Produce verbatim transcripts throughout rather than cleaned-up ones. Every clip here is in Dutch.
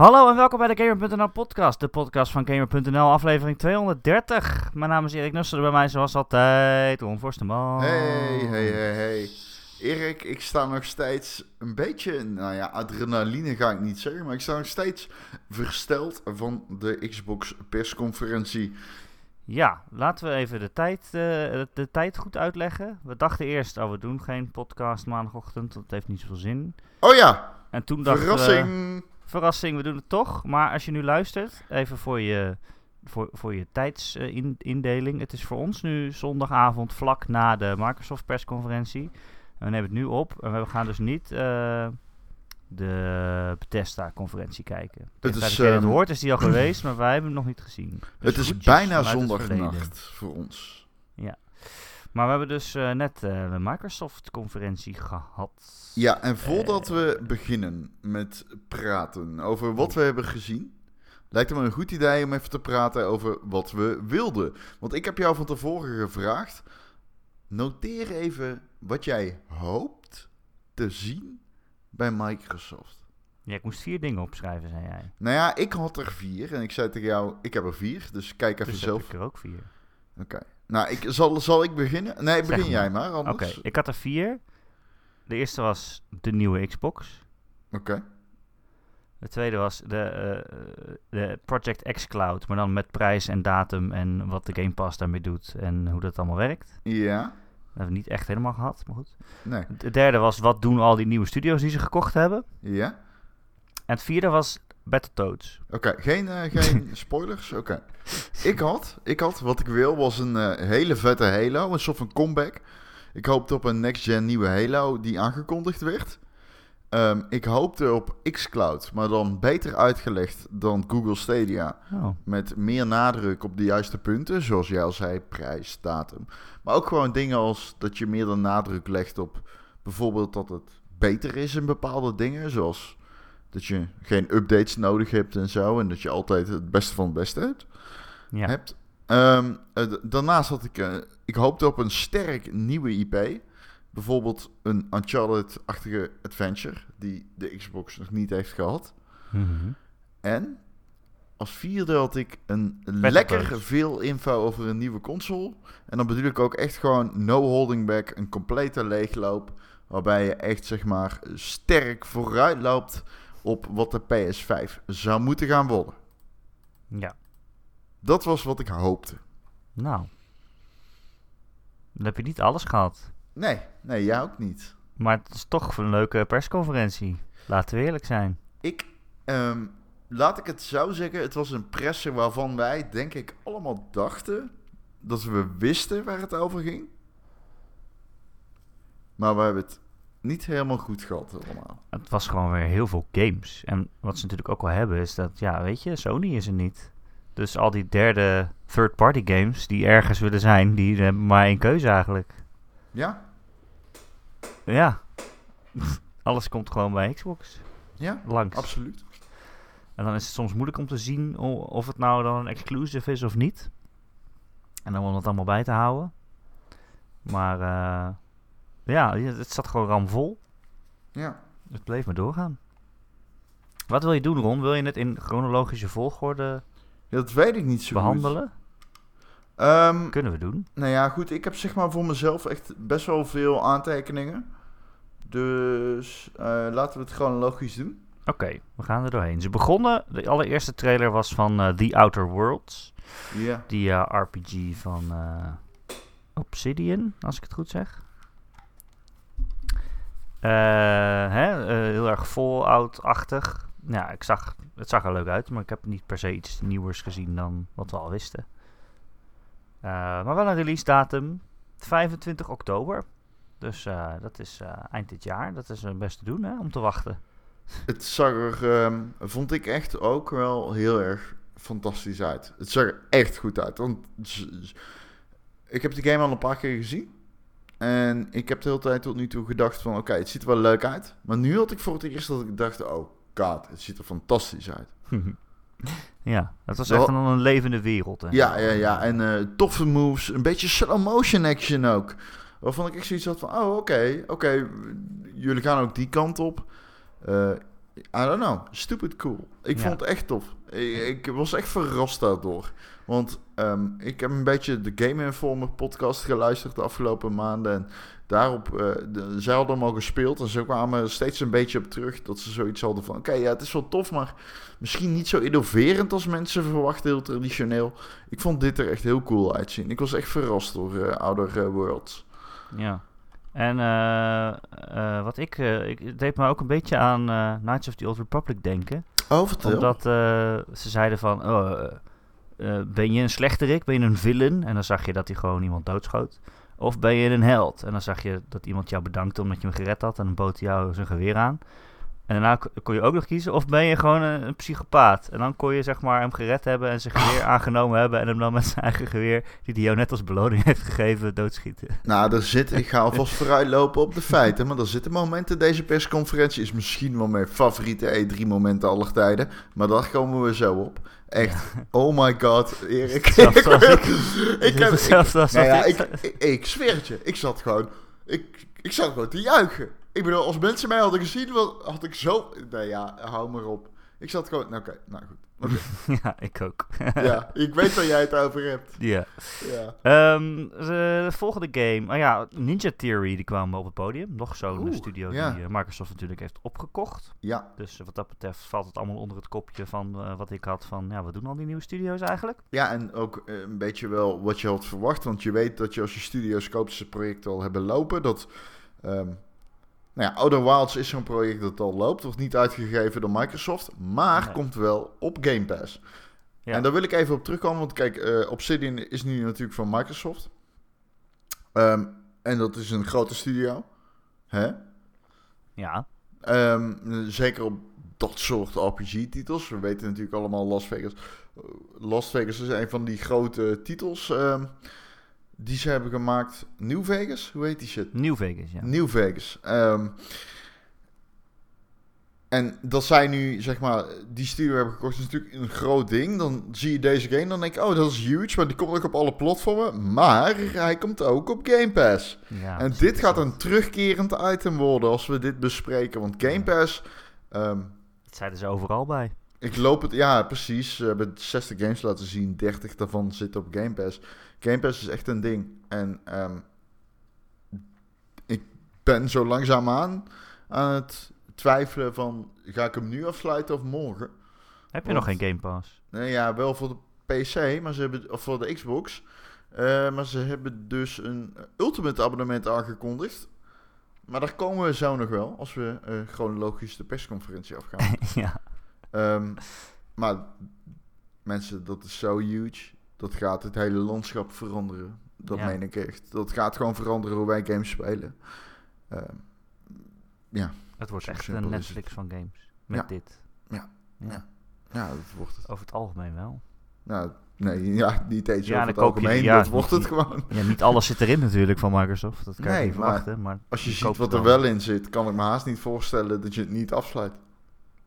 Hallo en welkom bij de Gamer.nl podcast, de podcast van Gamer.nl, aflevering tweehonderddertig. Mijn naam is Erik Nusser, bij mij zoals altijd Ron Vorstenbosch. Hey, hey, hey, hey. Erik, ik sta nog steeds een beetje, nou ja, adrenaline ga ik niet zeggen, maar ik sta nog steeds versteld van de Xbox persconferentie. Ja, laten we even de tijd, uh, de, de tijd goed uitleggen. We dachten eerst, oh, we doen geen podcast maandagochtend, dat heeft niet zoveel zin. Oh ja, en toen dachten verrassing! We, Verrassing, we doen het toch. Maar als je nu luistert, even voor je, voor, voor je tijdsindeling. Uh, het is voor ons nu zondagavond vlak na de Microsoft persconferentie. En we nemen het nu op. En we gaan dus niet uh, de Bethesda conferentie kijken. Het is, uh, het hoort is die al geweest, maar wij hebben hem nog niet gezien. Dus het is bijna zondagnacht voor ons. Ja. Maar we hebben dus uh, net uh, een Microsoft-conferentie gehad. Ja, en voordat uh, we beginnen met praten over wat we hebben gezien, lijkt het me een goed idee om even te praten over wat we wilden. Want ik heb jou van tevoren gevraagd, noteer even wat jij hoopt te zien bij Microsoft. Ja, ik moest vier dingen opschrijven, zei jij. Nou ja, ik had er vier en ik zei tegen jou, ik heb er vier, dus kijk even dus zelf. Dus heb ik er ook vier. Oké. Okay. Nou, ik, zal, zal ik beginnen? Nee, begin maar. Jij maar, anders. Oké, okay, ik had er vier. De eerste was de nieuwe Xbox. Oké. Okay. De tweede was de, uh, de Project X Cloud, maar dan met prijs en datum en wat de Game Pass daarmee doet en hoe dat allemaal werkt. Ja. Dat hebben we niet echt helemaal gehad, maar goed. Nee. De derde was wat doen al die nieuwe studio's die ze gekocht hebben. Ja. En het vierde was Battletoads. Oké, okay, geen, uh, geen spoilers. Oké. Okay. Ik had, ik had, wat ik wil, was een uh, hele vette Halo. Een soort van comeback. Ik hoopte op een next-gen nieuwe Halo die aangekondigd werd. Um, ik hoopte op xCloud, maar dan beter uitgelegd dan Google Stadia. Oh. Met meer nadruk op de juiste punten, zoals jij al zei, prijs, datum. Maar ook gewoon dingen als dat je meer de nadruk legt op bijvoorbeeld dat het beter is in bepaalde dingen, zoals dat je geen updates nodig hebt en zo. En dat je altijd het beste van het beste hebt. Ja. hebt. Um, uh, d- daarnaast had ik... Uh, ik hoopte op een sterk nieuwe I P. Bijvoorbeeld een Uncharted-achtige adventure. Die de Xbox nog niet heeft gehad. Mm-hmm. En als vierde had ik een Better lekker post. veel info over een nieuwe console. En dan bedoel ik ook echt gewoon no holding back. Een complete leegloop. Waarbij je echt zeg maar sterk vooruit loopt op wat de P S vijf zou moeten gaan worden. Ja. Dat was wat ik hoopte. Nou. Dan heb je niet alles gehad. Nee, nee, jij ook niet. Maar het is toch een leuke persconferentie. Laten we eerlijk zijn. Ik, um, laat ik het zo zeggen. Het was een presser waarvan wij, denk ik, allemaal dachten dat we wisten waar het over ging. Maar we hebben het niet helemaal goed gehad allemaal. Het was gewoon weer heel veel games. En wat ze natuurlijk ook wel hebben is dat, ja, weet je, Sony is er niet. Dus al die derde third-party games die ergens willen zijn, die hebben maar één keuze eigenlijk. Ja? Ja. Alles komt gewoon bij Xbox. Ja, langs. Absoluut. En dan is het soms moeilijk om te zien of het nou dan een exclusive is of niet. En dan om het allemaal bij te houden. Maar eh... Uh, ja, het zat gewoon ramvol. Ja. Het bleef maar doorgaan. Wat wil je doen, Ron? Wil je het in chronologische volgorde ja, dat weet ik niet zo behandelen? Goed. Um, Kunnen we doen. Nou ja, goed. Ik heb zeg maar voor mezelf echt best wel veel aantekeningen. Dus uh, laten we het chronologisch doen. Oké, okay, we gaan er doorheen. Ze begonnen, de allereerste trailer was van uh, The Outer Worlds. Ja. Yeah. Die uh, R P G van uh, Obsidian, als ik het goed zeg. Uh, hè, uh, heel erg Fallout-achtig. Ja, ik zag, het zag er leuk uit, maar ik heb niet per se iets nieuwers gezien dan wat we al wisten. Uh, maar wel een release datum, vijfentwintig oktober. Dus uh, dat is uh, eind dit jaar. Dat is best te doen, hè, om te wachten. Het zag er, um, vond ik echt ook wel heel erg fantastisch uit. Het zag er echt goed uit. Want ik heb de game al een paar keer gezien. En ik heb de hele tijd tot nu toe gedacht van, oké, okay, het ziet er wel leuk uit. Maar nu had ik voor het eerst dat ik dacht, oh god, het ziet er fantastisch uit. Ja, het was echt een, een levende wereld. Hè. Ja, ja, ja. En uh, toffe moves, een beetje slow motion action ook. Waarvan ik echt zoiets had van, oh, oké, okay, oké, okay, jullie gaan ook die kant op. Uh, I don't know. Stupid cool. Ik ja. vond het echt tof. Ik, ik was echt verrast daardoor. Want um, ik heb een beetje de Game Informer podcast geluisterd de afgelopen maanden. En daarop, uh, de, zij hadden hem al gespeeld. En ze kwamen steeds een beetje op terug dat ze zoiets hadden van... Oké, okay, ja, het is wel tof, maar misschien niet zo innoverend als mensen verwachten. Heel traditioneel. Ik vond dit er echt heel cool uitzien. Ik was echt verrast door uh, Outer Worlds. Ja. En uh, uh, wat ik, uh, ik deed me ook een beetje aan uh, Knights of the Old Republic denken. Oh, vertel. Omdat uh, ze zeiden van, oh, uh, uh, ben je een slechterik, ben je een villain? En dan zag je dat hij gewoon iemand doodschoot. Of ben je een held? En dan zag je dat iemand jou bedankte omdat je hem gered had en dan bood hij jou zijn geweer aan. En daarna kon je ook nog kiezen, of ben je gewoon een, een psychopaat? En dan kon je zeg maar hem gered hebben en zijn geweer aangenomen hebben... en hem dan met zijn eigen geweer, die hij jou net als beloning heeft gegeven, doodschieten. Nou, er zit, ik ga alvast vooruit lopen op de feiten... maar er zitten momenten, deze persconferentie is misschien wel mijn favoriete E drie momenten aller tijden... maar daar komen we zo op. Echt, oh my god, Erik. Ik zweer het je, ik zat gewoon, ik, ik zat gewoon te juichen... Ik bedoel, als mensen mij hadden gezien, had ik zo... Nou ja, hou maar op. Ik zat gewoon... Nou, oké, okay. nou goed. Okay. Ja, ik ook. Ja, ik weet waar jij het over hebt. Ja. ja. Um, de volgende game... Oh ja, Ninja Theory, die kwamen op het podium. Nog zo'n Oeh, studio ja. die Microsoft natuurlijk heeft opgekocht. Ja. Dus wat dat betreft valt het allemaal onder het kopje van uh, wat ik had van... Ja, wat doen al die nieuwe studio's eigenlijk? Ja, en ook uh, een beetje wel wat je had verwacht. Want je weet dat je als je studio's koopt, ze projecten al hebben lopen. Dat... Um, Nou ja, Outer Wilds is zo'n project dat al loopt. Wordt niet uitgegeven door Microsoft. Maar nee. komt wel op Game Pass. Ja. En daar wil ik even op terugkomen. Want kijk, uh, Obsidian is nu natuurlijk van Microsoft. Um, en dat is een grote studio. Hè? Ja. Um, zeker op dat soort R P G-titels. We weten natuurlijk allemaal Las Vegas. Las Vegas is een van die grote titels... Um, die ze hebben gemaakt. New Vegas? Hoe heet die shit? New Vegas, ja. New Vegas. Um, en dat zij nu, zeg maar, die studio hebben gekocht... is natuurlijk een groot ding. Dan zie je deze game, dan denk ik... oh, dat is huge, maar die komt ook op alle platformen. Maar hij komt ook op Game Pass. Ja, en dit gaat een terugkerend item worden... als we dit bespreken. Want Game Pass... Um, dat zeiden ze overal bij. Ik loop het... Ja, precies. We hebben zestig games laten zien. dertig daarvan zitten op Game Pass... Game Pass is echt een ding. En um, ik ben zo langzaamaan aan het twijfelen van... ga ik hem nu afsluiten of morgen? Heb je Want, nog geen Game Pass? Nee, ja, wel voor de P C, maar ze hebben, of voor de Xbox. Uh, maar ze hebben dus een Ultimate abonnement aangekondigd. Maar daar komen we zo nog wel... als we uh, chronologisch de persconferentie afgaan. ja. Um, maar mensen, dat is zo huge... Dat gaat het hele landschap veranderen. Dat ja. meen ik echt. Dat gaat gewoon veranderen hoe wij games spelen. Uh, ja. Het wordt echt een Netflix van games. Met ja. dit. Ja. Ja. ja. ja dat wordt het. Over het algemeen wel. Nou, nee, ja, niet eens ja, over het algemeen. Je, ja, dat wordt het gewoon. Ja, niet alles zit erin natuurlijk van Microsoft. Dat kan nee, je niet maar verwachten. Maar als je, je ziet wat er wel in zit, kan ik me haast niet voorstellen dat je het niet afsluit.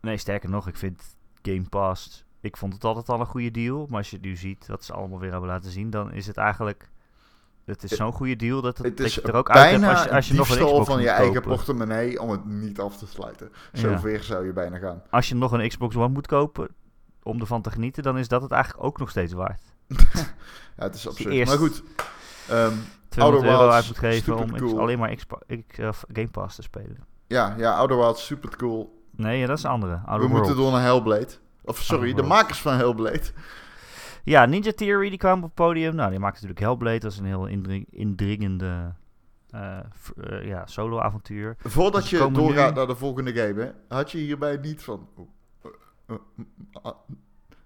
Nee, sterker nog, ik vind Game Pass... Ik vond het altijd al een goede deal. Maar als je nu ziet wat ze allemaal weer hebben laten zien... dan is het eigenlijk... Het is zo'n goede deal dat, het, het is dat je er ook uit hebt... als je, als je nog een Xbox van je eigen kopen. Portemonnee... om het niet af te sluiten. Zover ja. zou je bijna gaan. Als je nog een Xbox One moet kopen... om ervan te genieten... dan is dat het eigenlijk ook nog steeds waard. ja, het is absurd. Maar goed... Um, tweehonderd euro uit moet geven... om cool. alleen maar Xbox, uh, Game Pass te spelen. Ja, ja, Outer Wilds, super cool. Nee, ja, dat is een andere. Outer We World. moeten door naar Hellblade... Of sorry, oh, de makers van Hellblade. Ja, Ninja Theory, die kwamen op het podium. Nou, die maakte natuurlijk Hellblade. Dat is een heel indring, indringende uh, uh, ja, solo-avontuur. Voordat dus je doorgaat nu... naar de volgende game, hè, had je hierbij niet van... Uh, uh, uh,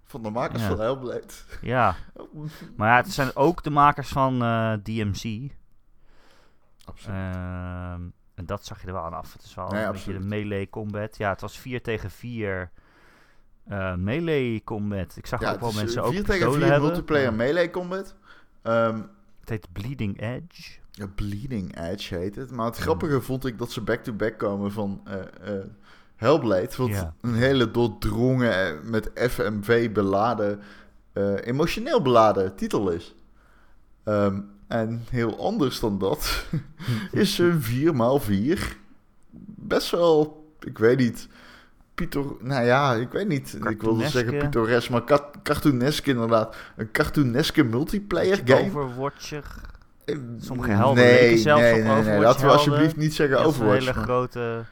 van de makers ja. van Hellblade. Ja, maar ja, het zijn ook de makers van uh, D M C. Absoluut. Uh, en dat zag je er wel aan af. Het is wel nee, een absoluut. beetje de melee combat. Ja, het was vier tegen vier... Uh, melee combat. Ik zag ja, ook wel mensen ook pistolen hebben. vier tegen vier multiplayer melee combat. Um, het heet Bleeding Edge. Ja, Bleeding Edge heet het. Maar het grappige oh. vond ik dat ze back-to-back komen van uh, uh, Hellblade. Wat yeah. een hele doordrongen, met F M V beladen, uh, emotioneel beladen titel is. Um, en heel anders dan dat is een vier bij vier best wel, ik weet niet... Pieter, nou ja, ik weet niet. Ik wilde zeggen pittoresk, maar kat, cartoonesk inderdaad. Een cartooneske multiplayer game. Overwatcher. Sommige helden nee, leken zelfs nee, op Overwatch. Nee, nee, laten we alsjeblieft niet zeggen Overwatch. Een hele maar. grote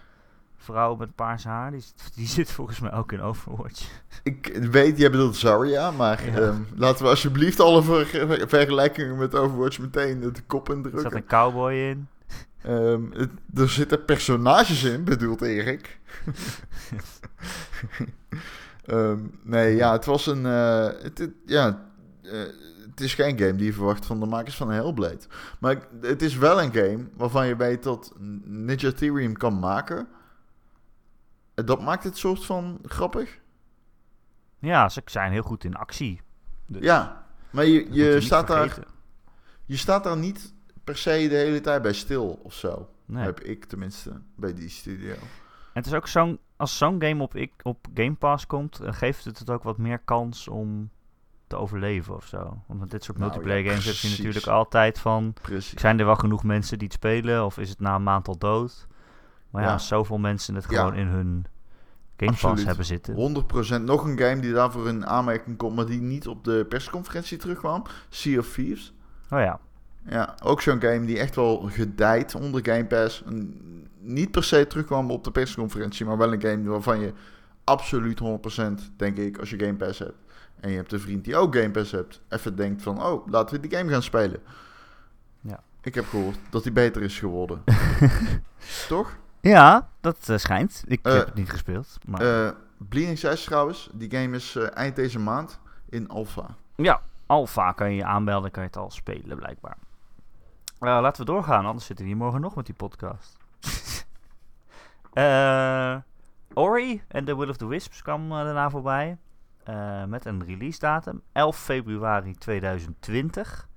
vrouw met paars haar, die, die zit volgens mij ook in Overwatch. Ik weet, jij bedoelt Zarya, maar ja. um, laten we alsjeblieft alle ver- vergelijkingen met Overwatch meteen de kop indrukken. Er zat een cowboy in. Um, het, er zitten personages in, bedoelt Erik. um, nee, ja, het was een... Uh, het, het, ja, uh, het is geen game die je verwacht van de makers van Hellblade. Maar het is wel een game waarvan je weet dat Ninja Theory hem kan maken. Dat maakt het soort van grappig. Ja, ze zijn heel goed in actie. Dus ja, maar je, je staat daar... Je staat daar niet... per se de hele tijd bij stil of zo. Nee. Heb ik tenminste bij die studio. En het is ook zo'n... Als zo'n game op, ik, op Game Pass komt... Uh, geeft het het ook wat meer kans om te overleven of zo. Want met dit soort nou, multiplayer ja, games heb je natuurlijk altijd van... Precies. Zijn er wel genoeg mensen die het spelen? Of is het na een maand al dood? Maar ja, ja. zoveel mensen het gewoon ja. in hun Game Absoluut. Pass hebben zitten. honderd procent. Nog een game die daarvoor in aanmerking komt... maar die niet op de persconferentie terugkwam. Sea of Thieves. Oh ja. Ja, ook zo'n game die echt wel gedijt onder Game Pass. Niet per se terugkwam op de persconferentie, maar wel een game waarvan je absoluut honderd procent, denk ik, als je Game Pass hebt. En je hebt een vriend die ook Game Pass hebt. Even denkt van, oh, laten we die game gaan spelen. Ja. Ik heb gehoord dat die beter is geworden. Toch? Ja, dat uh, schijnt. Ik uh, heb het niet gespeeld. Maar... Uh, Bleeding Edge trouwens, die game is uh, eind deze maand in alpha. Ja, alpha kan je je aanmelden, kan je het al spelen blijkbaar. Uh, laten we doorgaan, anders zitten we hier morgen nog met die podcast. uh, Ori and the Will of the Wisps kwam uh, daarna voorbij. Uh, met een release datum. elf februari tweeduizend twintig.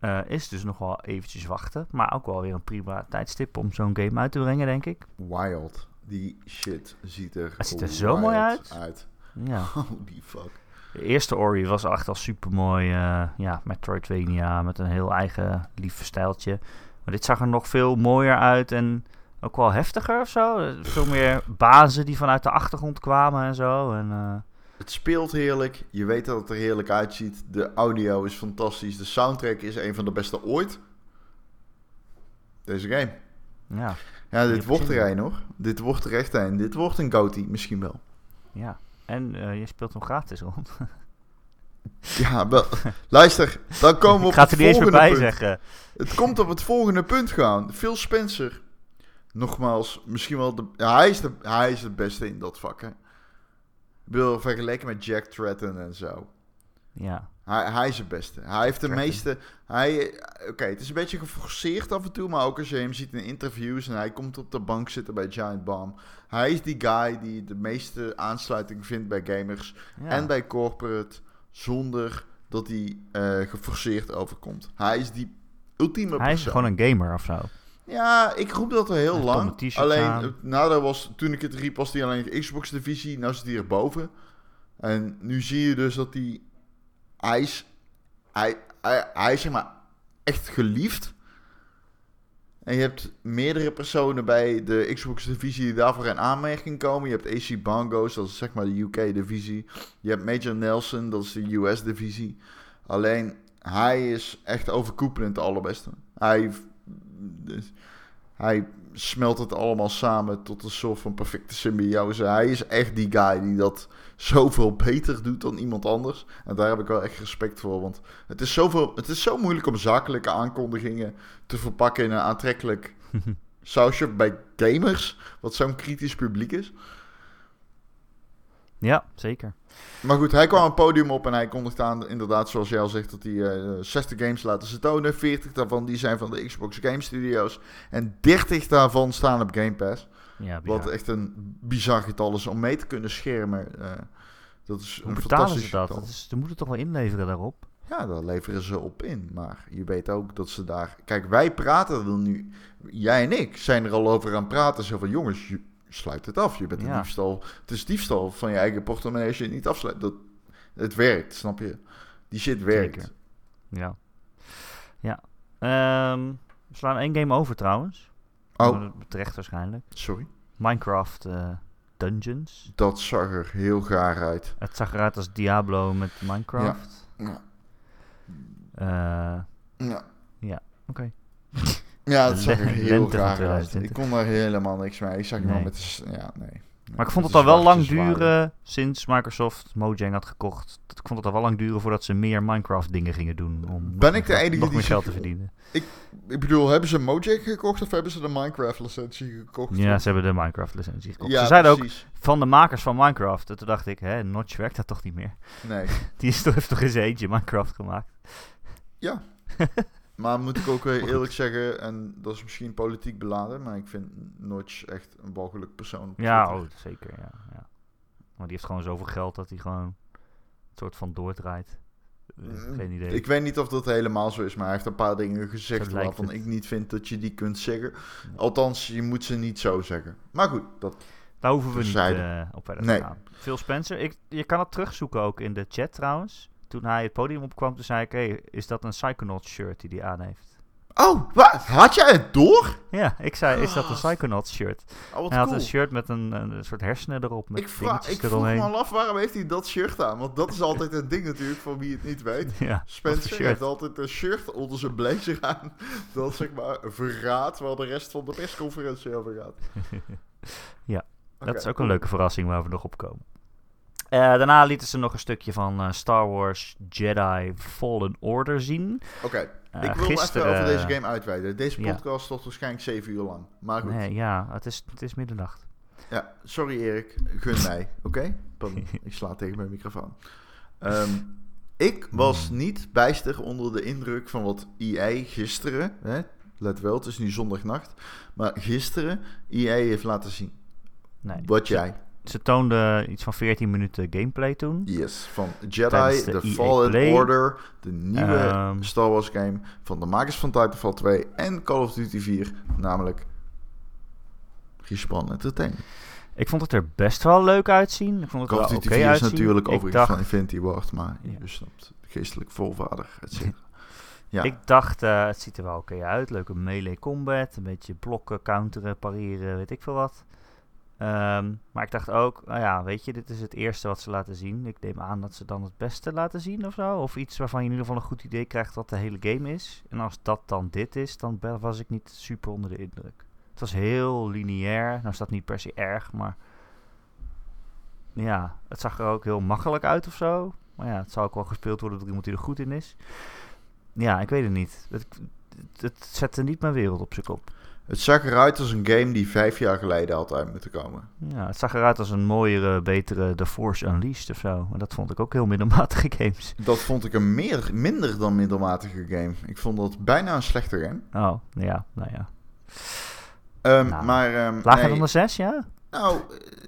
Uh, is dus nog wel eventjes wachten. Maar ook wel weer een prima tijdstip om zo'n game uit te brengen, denk ik. Wild. Die shit ziet er, het ziet er zo mooi uit. uit. Ja. Holy fuck. De eerste Ori was echt al supermooi, uh, ja, Metroidvania, met een heel eigen lief stijltje. Maar dit zag er nog veel mooier uit en ook wel heftiger of zo. Veel meer bazen die vanuit de achtergrond kwamen en zo. En, uh... het speelt heerlijk, je weet dat het er heerlijk uitziet. De audio is fantastisch, de soundtrack is een van de beste ooit. Deze game. Ja, ja dit wordt er een hoor. Dit wordt er echt een. Dit wordt een G O T Y misschien wel. Ja. En uh, je speelt hem gratis rond. Ja, wel. Luister, dan komen we op het volgende punt. Ik ga het er niet eens voorbij zeggen. Het komt op het volgende punt gaan. Phil Spencer, nogmaals, misschien wel de... Ja, hij, is de hij is de beste in dat vak, hè. Ik bedoel, vergeleken met Jack Tretton en zo. Ja. Hij, hij is de beste. Hij heeft de Tretton. meeste... Hij, Oké, okay, het is een beetje geforceerd af en toe, maar ook als je hem ziet in interviews en hij komt op de bank zitten bij Giant Bomb. Hij is die guy die de meeste aansluiting vindt bij gamers ja. en bij corporate, zonder dat hij uh, geforceerd overkomt. Hij is die ultieme hij persoon. Hij is gewoon een gamer of zo. Ja, ik roep dat al heel hij lang. Alleen, nou, was, toen ik het riep was hij alleen de Xbox-divisie, nou zit hij erboven. En nu zie je dus dat hij... Hij is, hij, hij, hij is zeg maar echt geliefd. En je hebt meerdere personen bij de Xbox-divisie die daarvoor in aanmerking komen. Je hebt A C Bongos, dat is zeg maar de U K-divisie. Je hebt Major Nelson, dat is de U S-divisie. Alleen, hij is echt overkoepelend de allerbeste. Hij, dus, hij smelt het allemaal samen tot een soort van perfecte symbiose. Hij is echt die guy die dat zoveel beter doet dan iemand anders. En daar heb ik wel echt respect voor. Want het is, zoveel, het is zo moeilijk om zakelijke aankondigingen te verpakken in een aantrekkelijk sausje bij gamers. Wat zo'n kritisch publiek is. Ja, zeker. Maar goed, hij kwam een podium op en hij kondigde aan, inderdaad, zoals jij al zegt, dat hij uh, zestig games laten ze tonen. veertig daarvan die zijn van de Xbox Game Studios. En dertig daarvan staan op Game Pass. Ja, wat echt een bizar getal is om mee te kunnen schermen. Uh, dat is Hoe een fantastisch getal. Dat? Dat is, ze moeten toch wel inleveren daarop? Ja, daar leveren ze op in. Maar je weet ook dat ze daar... Kijk, wij praten er nu... Jij en ik zijn er al over aan het praten. Zo van, jongens, je sluit het af. Je bent een ja. diefstal. Het is diefstal van je eigen portemonnee als je het niet afsluit. Dat, het werkt, snap je? Die shit werkt. Zeker. Ja. Ja. Um, we slaan één game over trouwens. Oh. Terecht waarschijnlijk. Sorry. Minecraft uh, dungeons. Dat zag er heel gaar uit. Het zag eruit als Diablo met Minecraft. Ja. Ja. Uh, ja. ja. Oké. Okay. Ja, het zag er heel gaar uit. Ik kon daar helemaal niks mee. Ik zag nee. iemand met de... Ja, nee. Maar ik vond het al wel lang duren sinds Microsoft Mojang had gekocht. Ik vond het al wel lang duren voordat ze meer Minecraft dingen gingen doen. Om ben ik de enige nog die meer geld te verdienen. Ik, ik bedoel, hebben ze Mojang gekocht of hebben ze de Minecraft licentie gekocht? Ja, ze hebben de Minecraft licentie gekocht. Ja, ze zeiden precies. ook van de makers van Minecraft. En toen dacht ik, hè, Notch werkt dat toch niet meer? Nee. Die is toch, heeft toch eens eentje Minecraft gemaakt? Ja. Maar moet ik ook weer eerlijk zeggen, en dat is misschien politiek beladen, maar ik vind Notch echt een walgelijk persoon. Ja, oh, zeker, ja, ja. Maar die heeft gewoon zoveel geld dat hij gewoon een soort van doordraait. Uh, Geen idee. Ik weet niet of dat helemaal zo is, maar hij heeft een paar dingen gezegd waarvan het. ik niet vind dat je die kunt zeggen. Nee. Althans, je moet ze niet zo zeggen. Maar goed, dat... Daar hoeven we niet uh, op verder nee. te gaan. Phil Spencer, ik, je kan het terugzoeken ook in de chat trouwens. Toen hij het podium opkwam, toen zei ik... Hé, hey, is dat een Psychonauts shirt die hij aan heeft? Oh, wat? Had jij het door? Ja, ik zei, is dat een Psychonauts shirt? Oh, wat hij cool. had een shirt met een, een soort hersenen erop. Met ik vraag, ik vroeg me al af, waarom heeft hij dat shirt aan? Want dat is altijd een ding natuurlijk, van wie het niet weet. Ja, Spencer heeft altijd een shirt onder zijn blazer aan. Dat zeg maar verraadt, waar de rest van de persconferentie over gaat. ja, okay, dat is ook cool. een leuke verrassing waar we nog op komen. Uh, daarna lieten ze nog een stukje van uh, Star Wars Jedi Fallen Order zien. Oké, okay. uh, ik wil gisteren... even over deze game uitweiden. Deze podcast ja. tot waarschijnlijk zeven uur lang. Maar goed. Nee, ja, het is, het is middernacht. Ja, sorry Erik, gun mij, oké? Okay? Pardon, ik sla tegen mijn microfoon. Um, ik was niet bijster onder de indruk van wat E A gisteren... Hè, let wel, het is nu zondagnacht. Maar gisteren E A heeft laten zien. Nee, wat jij... Ze toonden iets van veertien minuten gameplay toen. Yes, van Jedi, de Fallen Order, de nieuwe um, Star Wars game van de makers van Titanfall twee en Call of Duty vier, namelijk Respawn Entertainment. Ik vond het er best wel leuk uitzien. Ik vond het Call of Duty okay vier is uitzien. Natuurlijk overigens dacht, van Infinity Ward, maar je ja. snapt, geestelijk volvaardig, et cetera. Ja. Ik dacht, uh, het ziet er wel oké okay uit, leuke melee combat, een beetje blokken, counteren, pareren, weet ik veel wat. Um, maar ik dacht ook, nou ja, weet je, dit is het eerste wat ze laten zien. Ik neem aan dat ze dan het beste laten zien of zo. Of iets waarvan je in ieder geval een goed idee krijgt wat de hele game is. En als dat dan dit is, dan was ik niet super onder de indruk. Het was heel lineair. Nou is dat niet per se erg, maar... Ja, het zag er ook heel makkelijk uit of zo. Maar ja, het zou ook wel gespeeld worden door iemand die er goed in is. Ja, ik weet het niet. Het, het, het zette niet mijn wereld op zijn kop. Het zag eruit als een game die vijf jaar geleden had uit moeten komen. Ja, het zag eruit als een mooiere, betere The Force Unleashed of zo. En dat vond ik ook heel middelmatige games. Dat vond ik een meer, minder dan middelmatige game. Ik vond dat bijna een slechte game. Oh, ja, nou ja. Um, nou, maar, um, lager nee. dan de zes, ja? Nou,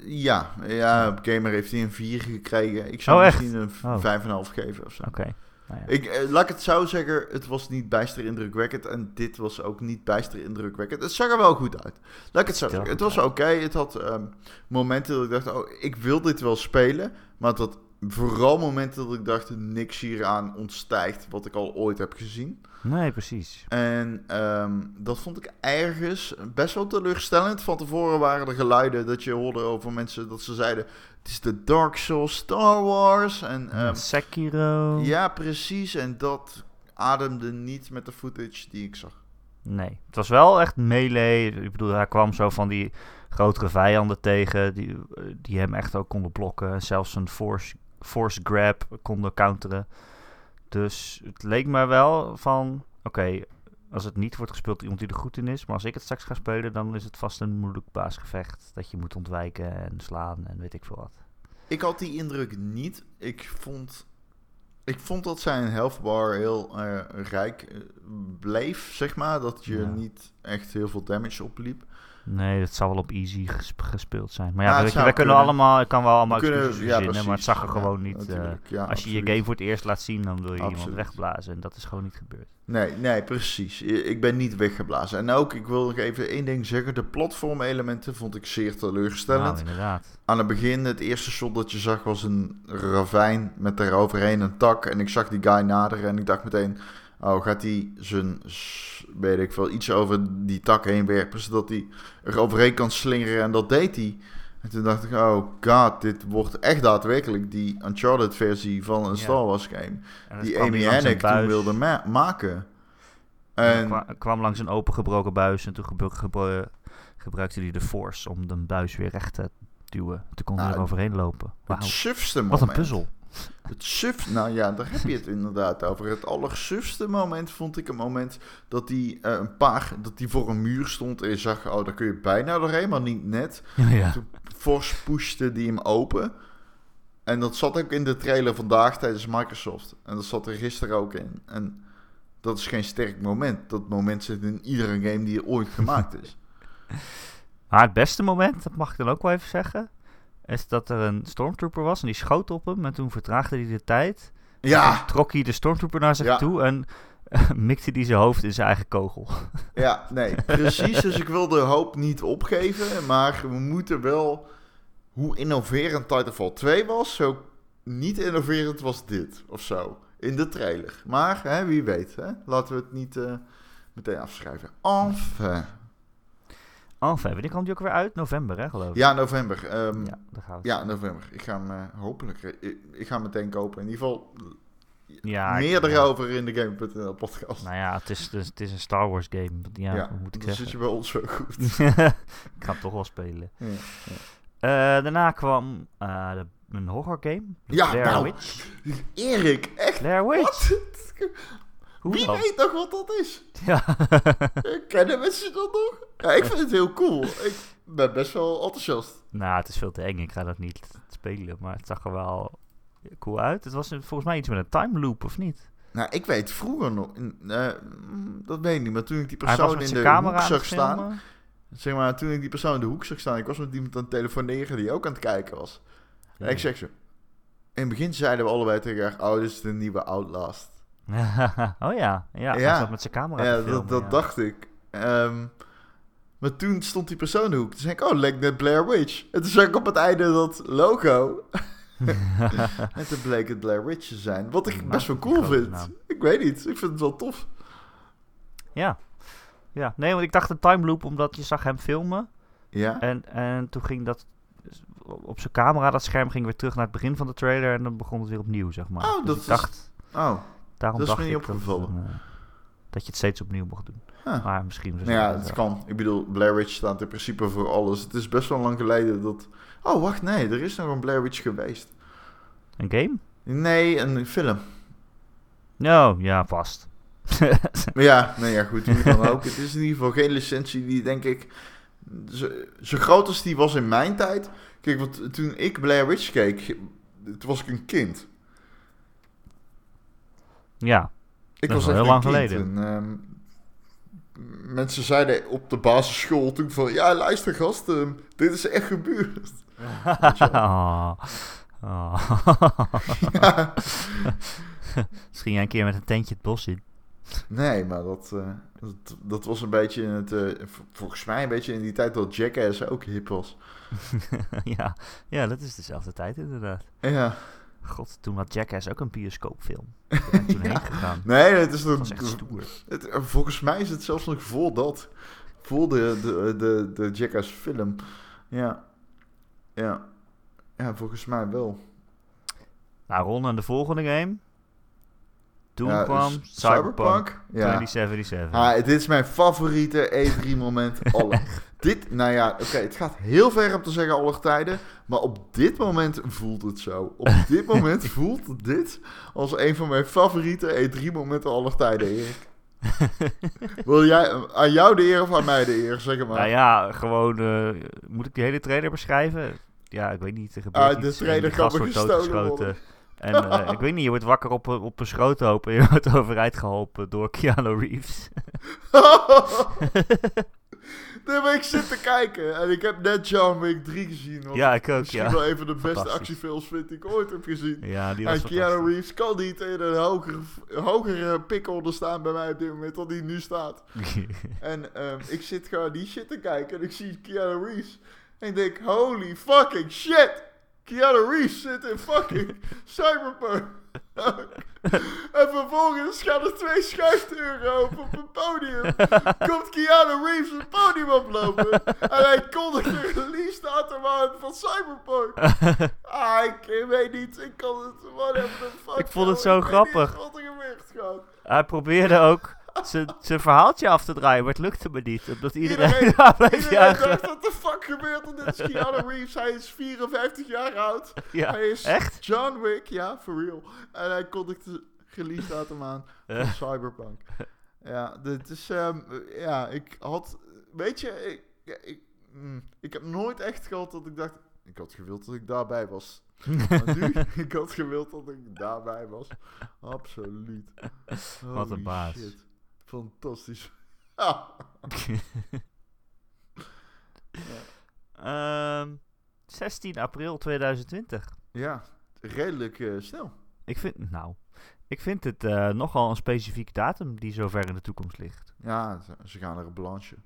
ja. ja. Gamer heeft hij een vier gekregen. Ik zou oh, misschien een oh. vijf en een half geven of zo. Oké. Okay. Nou ja. ik, eh, laat ik het zo zeggen, het was niet bijster indrukwekkend en dit was ook niet bijster indrukwekkend. Het zag er wel goed uit. Laat ik het zo zeggen. Het was oké. Okay. Het had um, momenten dat ik dacht, oh, ik wil dit wel spelen. Maar het had vooral momenten dat ik dacht, niks hieraan ontstijgt wat ik al ooit heb gezien. Nee, precies. En um, dat vond ik ergens best wel teleurstellend. Van tevoren waren er geluiden dat je hoorde over mensen dat ze zeiden... Het is de Dark Souls Star Wars. En, um, Sekiro. Ja, precies. En dat ademde niet met de footage die ik zag. Nee. Het was wel echt melee. Ik bedoel, hij kwam zo van die grotere vijanden tegen. Die, die hem echt ook konden blokken. Zelfs een force, force grab konden counteren. Dus het leek me wel van... Oké, okay, als het niet wordt gespeeld iemand die er goed in is... maar als ik het straks ga spelen... dan is het vast een moeilijk baasgevecht... dat je moet ontwijken en slaan en weet ik veel wat. Ik had die indruk niet. Ik vond, ik vond dat zijn health bar heel uh, rijk uh, bleef, zeg maar. Dat je ja. niet echt heel veel damage opliep. Nee, dat zou wel op easy gespeeld zijn. Maar ja, ja we kunnen, kunnen allemaal... Ik kan wel allemaal kunnen, excuses ja, verzinnen, precies, maar het zag er ja, gewoon niet... Uh, ja, als je absoluut. je game voor het eerst laat zien, dan wil je absoluut. iemand wegblazen. En dat is gewoon niet gebeurd. Nee, nee, precies. Ik ben niet weggeblazen. En ook, ik wil nog even één ding zeggen. De platformelementen vond ik zeer teleurstellend. Nou, inderdaad. Aan het begin, het eerste shot dat je zag was een ravijn met daaroverheen een tak. En ik zag die guy naderen en ik dacht meteen... Oh, gaat hij zijn, weet ik veel, iets over die tak heen werpen... zodat hij er overheen kan slingeren en dat deed hij. En toen dacht ik, oh god, dit wordt echt daadwerkelijk die Uncharted-versie van een ja. Star Wars game. Die Amy Hennig toen wilde ma- maken. En ja, kwam langs een opengebroken buis en toen gebru- gebru- gebruikte hij de Force om de buis weer recht te duwen. Toen kon hij nou, er overheen lopen. Wow. Het sufste moment. Wat een puzzel. Het suf, nou ja, daar heb je het inderdaad over. Het allersufste moment vond ik een moment dat die uh, een paar, dat die voor een muur stond en je zag, oh, daar kun je bijna doorheen, maar niet net. Ja, ja. Toen Force pushte die hem open. En dat zat ook in de trailer vandaag tijdens Microsoft. En dat zat er gisteren ook in. En dat is geen sterk moment. Dat moment zit in iedere game die er ooit gemaakt is. Maar het beste moment, dat mag ik dan ook wel even zeggen, is dat er een stormtrooper was en die schoot op hem en toen vertraagde hij de tijd. Ja. En trok hij de stormtrooper naar zich ja. toe en uh, mikte hij zijn hoofd in zijn eigen kogel. Ja, nee, precies. Dus ik wil de hoop niet opgeven, maar we moeten wel, hoe innoverend Titanfall twee was, zo niet innoverend was dit of zo in de trailer. Maar hè, wie weet, hè? Laten we het niet uh, meteen afschrijven. Enfin. Enfin, wanneer komt die ook weer uit? November, hè, geloof ik? Ja, november. Um, ja, daar gaan we. Ja, november. Ik ga hem uh, hopelijk... Ik, ik ga hem meteen kopen. In ieder geval ja, meer erover ja. in de Game punt n l podcast. Nou ja, het is, het is een Star Wars game. Ja, ja moet ik zeggen. Dan zit je bij ons zo goed. Ik ga hem toch wel spelen. Ja, ja. Uh, daarna kwam uh, de, een horror game. Ja, Blair nou, Witch. Erik, echt. Blair Witch. Hoe Wie dan? weet nog wat dat is? Ja. Kennen mensen dat nog? Ja, ik vind het heel cool. Ik ben best wel enthousiast. Nou, het is veel te eng. Ik ga dat niet spelen. Maar het zag er wel cool uit. Het was volgens mij iets met een time loop, of niet? Nou, ik weet vroeger nog... Uh, dat weet ik niet. Maar toen ik die persoon in de hoek zag staan... Zeg maar, toen ik die persoon in de hoek zag staan... Ik was met iemand aan het telefoneren die ook aan het kijken was. Ja. En ik zeg zo... In het begin zeiden we allebei tegen elkaar... Oh, dit is de nieuwe Outlast. oh ja, ja, hij ja. zat met zijn camera ja, te filmen, dat, dat ja. dacht ik. Um, maar toen stond die persoon in de hoek. Toen zei ik, oh, lijkt net Blair Witch. En toen zag ik op het einde dat logo. En toen bleek het Blair Witch te zijn. Wat ik best wel cool vind. Naam. Ik weet niet, ik vind het wel tof. Ja. ja. Nee, want ik dacht een time loop omdat je zag hem filmen. Ja. En, en toen ging dat... Op zijn camera, dat scherm ging weer terug naar het begin van de trailer. En dan begon het weer opnieuw, zeg maar. Oh, dus dat ik dacht... Is... Oh. Daarom dat is dacht me niet opgevallen. Dat, uh, dat je het steeds opnieuw mocht doen. Ah. Maar misschien... Nou ja, het kan. Ik bedoel, Blair Witch staat in principe voor alles. Het is best wel lang geleden dat... Oh, wacht, nee. Er is nog een Blair Witch geweest. Een game? Nee, een film. Nou, oh, ja, vast. ja, nee, ja, goed. Hoe dan ook. Het is in ieder geval geen licentie die, denk ik... Zo, zo groot als die was in mijn tijd. Kijk, want toen ik Blair Witch keek... Toen was ik een kind... Ja, ik dat was echt heel lang geleden. En, um, mensen zeiden op de basisschool toen van... Ja, luister gasten, dit is echt gebeurd. oh. Oh. ja. Misschien jij een keer met een tentje het bos in. Nee, maar dat, uh, dat, dat was een beetje... In het, uh, volgens mij een beetje in die tijd dat Jackass ook hip was. ja. ja, dat is dezelfde tijd inderdaad. Ja. God, toen had Jackass ook een bioscoopfilm. Ik ben toen ja. heen gegaan. Nee, het is nog, was echt stoer. Het, volgens mij is het zelfs nog voor dat. Voor de, de, de, de Jackass film. Ja. ja. Ja, volgens mij wel. Nou, Ron en de volgende game. Toen ja, kwam dus Cyberpunk twintig zevenenzeventig. Ja. Ah, dit is mijn favoriete E drie moment aller. Dit, nou ja, oké, okay, het gaat heel ver om te zeggen alle tijden, maar op dit moment voelt het zo. Op dit moment voelt dit als een van mijn favoriete E drie momenten aller tijden, Erik. Wil jij aan jou de eer of aan mij de eer, zeg maar? Nou ja, gewoon, uh, moet ik die hele trailer beschrijven? Ja, ik weet niet, er gebeurt ah, iets. De trailer kan me gestolen worden. En uh, ik weet niet, je wordt wakker op, op een schroothoop en je wordt overeind geholpen door Keanu Reeves. Nee, maar ik zit te kijken en ik heb net John Wick drie gezien. Want ja, ik ook, misschien ja. wel een van de beste actiefilms vind ik ooit heb gezien. Ja, die was en Keanu Reeves kan niet in een hogere, hogere pikkel staan bij mij op dit moment dan die nu staat. En um, ik zit gewoon die shit te kijken en ik zie Keanu Reeves. En ik denk, holy fucking shit! Keanu Reeves zit in fucking Cyberpunk. En vervolgens gaan er twee schuifdeuren open op een podium. Komt Keanu Reeves het podium oplopen. En hij kondigt de release datum aan van Cyberpunk. Ah, ik, ik weet niet. Ik kan het... Whatever the fuck. Ik vond het zo ik grappig. Wat er gebeurt, gewoon. Hij probeerde ook zijn verhaaltje af te draaien, maar het lukte me niet. Omdat iedereen iedereen, iedereen dacht, wat de fuck gebeurt er? Dit is Keanu Reeves, hij is vierenvijftig jaar oud. Ja, hij is echt? John Wick, ja, for real. En hij kondigde release datum aan van uh. Cyberpunk. Ja, dit is, um, ja, ik had, weet je, ik, ja, ik, mm, ik heb nooit echt gehad dat ik dacht, ik had gewild dat ik daarbij was. Maar nu, ik had gewild dat ik daarbij was. Absoluut. Holy wat een baas. Shit. Fantastisch. Ah. Ja. um, zestien april tweeduizend twintig. Ja, redelijk uh, snel. Ik vind, nou, ik vind het uh, nogal een specifieke datum die zo ver in de toekomst ligt. Ja, ze gaan er een blanche.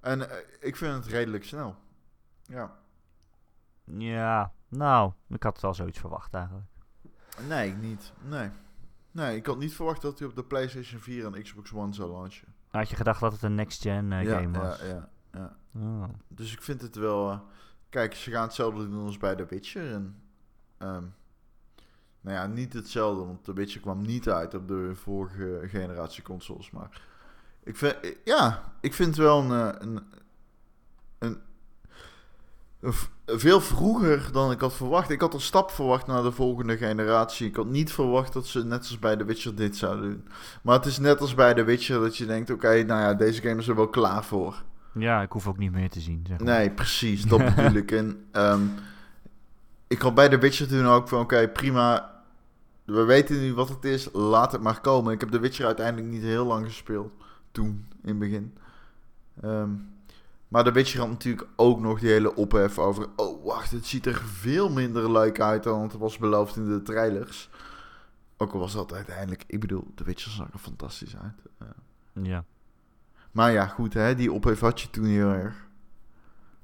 En uh, ik vind het redelijk snel. Ja. Ja, nou, ik had wel zoiets verwacht eigenlijk. Nee, ik niet. Nee. Nee, ik had niet verwacht dat hij op de PlayStation vier en Xbox One zou launchen. Had je gedacht dat het een next-gen uh, ja, game was? Ja, ja, ja. Oh. Dus ik vind het wel... Uh, kijk, ze gaan hetzelfde doen als bij The Witcher. En, um, nou ja, niet hetzelfde, want The Witcher kwam niet uit op de vorige generatie consoles. Maar ik vind... Ja, ik vind het wel een... een, een veel vroeger dan ik had verwacht. Ik had een stap verwacht naar de volgende generatie. Ik had niet verwacht dat ze net als bij The Witcher dit zouden doen. Maar het is net als bij The Witcher dat je denkt... Oké, okay, nou ja, deze game is er wel klaar voor. Ja, ik hoef ook niet meer te zien. Zeg maar. Nee, precies. Dat bedoel ik. En, um, ik had bij The Witcher toen ook van... Oké, okay, prima. We weten nu wat het is. Laat het maar komen. Ik heb The Witcher uiteindelijk niet heel lang gespeeld. Toen, in het begin. Um, Maar The Witcher had natuurlijk ook nog die hele ophef over... Oh, wacht, het ziet er veel minder leuk uit dan het was beloofd in de trailers. Ook al was dat uiteindelijk... Ik bedoel, The Witcher zag er fantastisch uit. Uh. Ja. Maar ja, goed, hè, die ophef had je toen heel erg.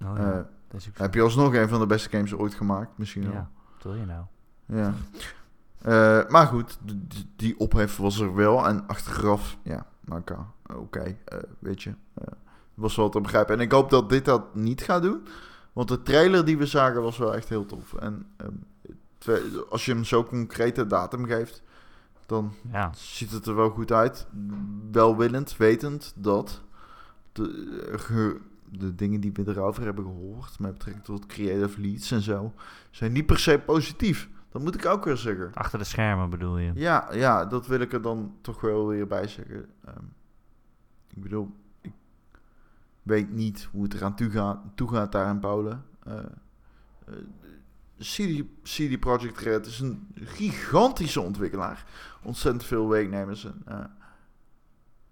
Oh, ja. uh, dat is ook heb je alsnog een van de beste games ooit gemaakt, misschien wel. Ja, wat wil je nou? Ja. uh, maar goed, d- d- die ophef was er wel. En achteraf, ja, nou kan. Oké, okay, uh, weet je... Uh, was wel te begrijpen. En ik hoop dat dit dat niet gaat doen. Want de trailer die we zagen was wel echt heel tof. En um, twe- als je hem zo'n concrete datum geeft... dan ja. ziet het er wel goed uit. Welwillend, wetend dat... de, ge- de dingen die we erover hebben gehoord... met betrekking tot creative leads en zo... zijn niet per se positief. Dat moet ik ook weer zeggen. Achter de schermen bedoel je? Ja, ja, dat wil ik er dan toch wel weer bij zeggen. Um, ik bedoel... weet niet hoe het eraan toe gaat, toe gaat daar in Polen. Uh, uh, C D, C D Projekt Red is een gigantische ontwikkelaar. Ontzettend veel werknemers. En,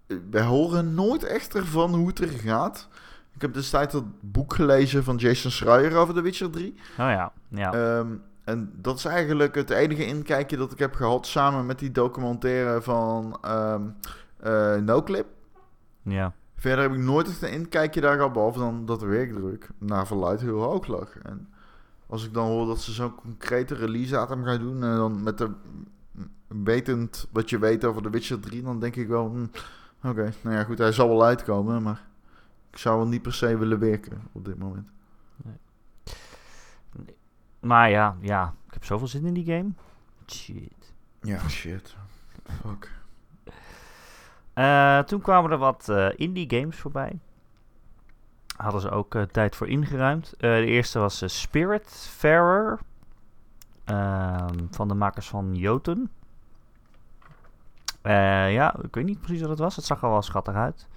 uh, wij horen nooit echt ervan hoe het er gaat. Ik heb destijds dat boek gelezen van Jason Schreier over The Witcher drie. Oh ja, ja. Um, en dat is eigenlijk het enige inkijkje dat ik heb gehad... samen met die documentaire van um, uh, Noclip. Ja. Verder heb ik nooit echt een inkijkje daar gehad, behalve dan dat de werkdruk naar verluidt heel hoog lag. En als ik dan hoor dat ze zo'n concrete release-datum gaan doen, en dan met de wetend wat je weet over The Witcher drie, dan denk ik wel, mm, oké, okay, nou ja goed, hij zal wel uitkomen, maar ik zou wel niet per se willen werken op dit moment. Nee. Nee. Maar ja, ja, ik heb zoveel zin in die game. Shit. Ja, shit. Fuck. Uh, toen kwamen er wat uh, indie games voorbij. Hadden ze ook uh, tijd voor ingeruimd. Uh, de eerste was uh, Spiritfarer. Uh, van de makers van Jotun. Uh, ja, ik weet niet precies wat het was. Het zag er wel schattig uit.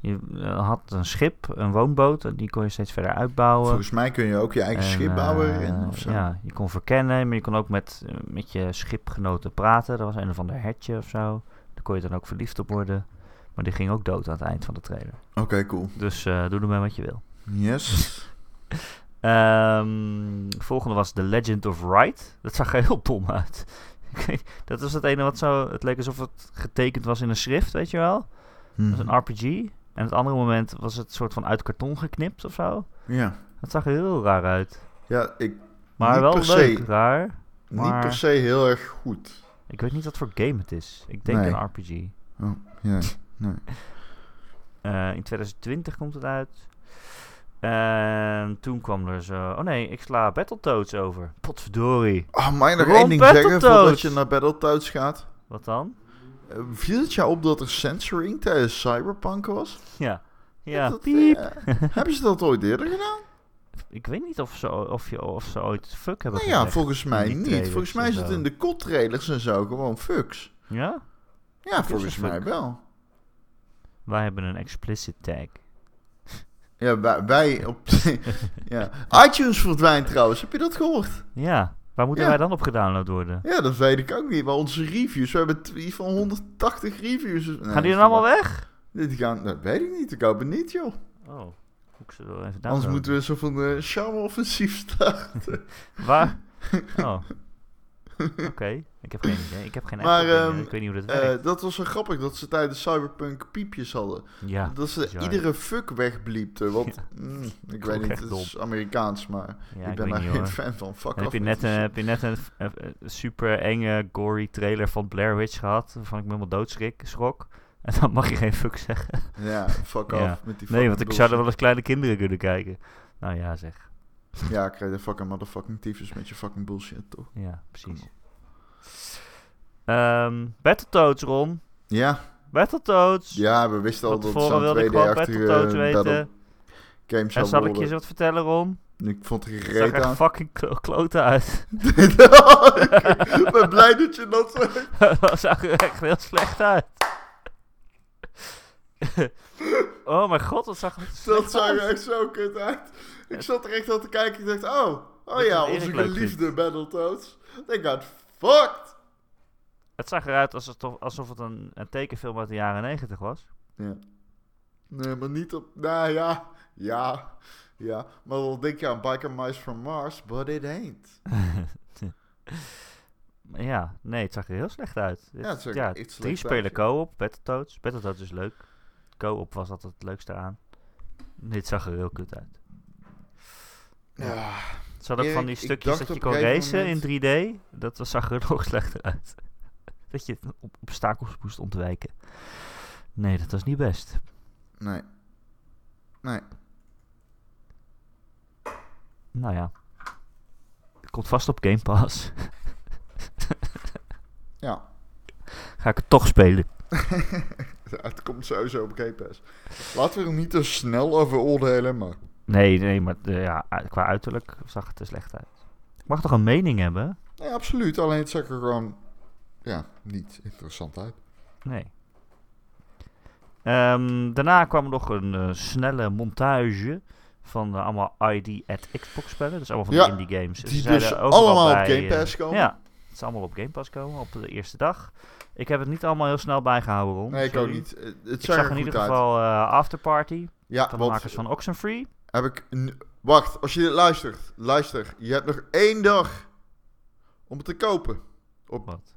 Je uh, had een schip, een woonboot. En die kon je steeds verder uitbouwen. Volgens mij kun je ook je eigen en, schip bouwen. Uh, en, of zo. Ja, je kon verkennen. Maar je kon ook met, met je schipgenoten praten. Dat was een of ander hertje of zo. Daar kon je dan ook verliefd op worden. Maar die ging ook dood aan het eind van de trailer. Oké, okay, cool. Dus uh, doe ermee wat je wil. Yes. um, volgende was The Legend of Wright. Dat zag er heel dom uit. Dat was het ene wat zo... Het leek alsof het getekend was in een schrift, weet je wel. Hmm. Dat was een R P G. En het andere moment was het soort van uit karton geknipt of zo. Ja. Dat zag er heel raar uit. Ja, ik... Maar wel leuk, raar. Maar... Niet per se heel erg goed. Ik weet niet wat voor game het is. Ik denk nee. een R P G. Oh, ja. Nee. uh, in twintig twintig komt het uit. En toen kwam er zo... Oh nee, ik sla Battletoads over. Potverdorie. Oh, mag je nog één ding zeggen voordat je naar Battletoads gaat? Wat dan? Uh, viel het jou op dat er censoring tijdens Cyberpunk was? Ja. Ja, dat, piep. Uh, hebben ze dat ooit eerder gedaan? Ik weet niet of ze, of je, of ze ooit fuck hebben gedaan. Nou ja, volgens mij niet. Trailers, volgens mij is het in de kot trailers en zo gewoon fucks. Ja? Ja, fuck volgens mij fuck. wel. Wij hebben een explicit tag. Ja, wij, wij op... ja. iTunes verdwijnt trouwens, heb je dat gehoord? Ja, waar moeten ja. wij dan op gedownload worden? Ja, dat weet ik ook niet, maar onze reviews, we hebben twee van honderdtachtig reviews. Nee, gaan die dan allemaal weg? Die gaan, dat weet ik niet, ik hoop het niet joh. Oh, ik ze wel even downloaden. Anders moeten we zo van de charme-offensief starten. waar? Oh. Oké, okay. ik heb geen idee. Ik heb geen maar, um, ik weet niet hoe dat werkt. Uh, dat was zo grappig dat ze tijdens Cyberpunk piepjes hadden. Ja, dat ze bizar. Iedere fuck wegbliepten. Want ja. mm, ik weet niet, het is Amerikaans, maar ja, ik ben daar geen fan van. Fuck off. Heb je net een, heb je net een uh, super enge, gory trailer van Blair Witch gehad, waarvan ik me helemaal doodschrik, schrok. En dan mag je geen fuck zeggen. Ja, fuck ja. off. Met die nee, want ik zou er wel eens kleine kinderen kunnen kijken. Nou ja, zeg. Ja, ik krijg de fucking motherfucking tyfus met je fucking bullshit, toch? Ja, precies. Um, Battletoads, Ron. Ja. Battletoads. Ja, we wisten al dat het zo'n twee D-achtige battle games. En zal ik je eens wat vertellen, Ron? Ik vond het gereed aan. Het zag echt fucking klote uit. Ik ben blij dat je dat zegt. Dat zag er echt heel slecht uit. Oh mijn god, dat zag er dat zag er echt zo kut uit. Ik ja. zat er echt aan te kijken en dacht, oh, oh dat ja, onze geliefde Battletoads. They got fucked. Het zag eruit alsof het een, een tekenfilm uit de jaren negentig was. Ja. Nee, maar niet op... Nou ja, ja, ja. Maar dan denk je aan Biker Mice from Mars, but it ain't. Ja, nee, het zag er heel slecht uit. Ja, het zag ja, echt drie spelen co-op, Battletoads. Battletoads is leuk. Co-op was altijd het leukste aan. Dit zag er heel kut uit. Ja. Het zat ook Erik, van die stukjes dat je kon racen moment... in drie D. Dat zag er nog slechter uit. Dat je op obstakels moest ontwijken. Nee, dat was niet best. Nee. Nee. Nou ja. Het komt vast op Game Pass. Ja. Ga ik het toch spelen. Ja, het komt sowieso op Game Pass. Laten we er niet te snel over oordelen, maar... Nee, nee, maar uh, ja, qua uiterlijk zag het er slecht uit. Ik mag toch een mening hebben? Nee, absoluut. Alleen het zag er gewoon... Ja, niet interessant uit. Nee. Um, daarna kwam nog een uh, snelle montage... van uh, allemaal I D at Xbox spellen. Dus allemaal van ja, die indie games. Dus die dus allemaal bij, op Game Pass komen. Uh, ja, het is allemaal op Game Pass komen op de eerste dag. Ik heb het niet allemaal heel snel bijgehouden, Ron. Nee, ik Sorry. ook niet. Het ik zag er in ieder geval uh, Afterparty ja, van de makers van Oxenfree. Heb ik n- Wacht, als je dit luistert, luister. Je hebt nog één dag om het te kopen. Op Wat?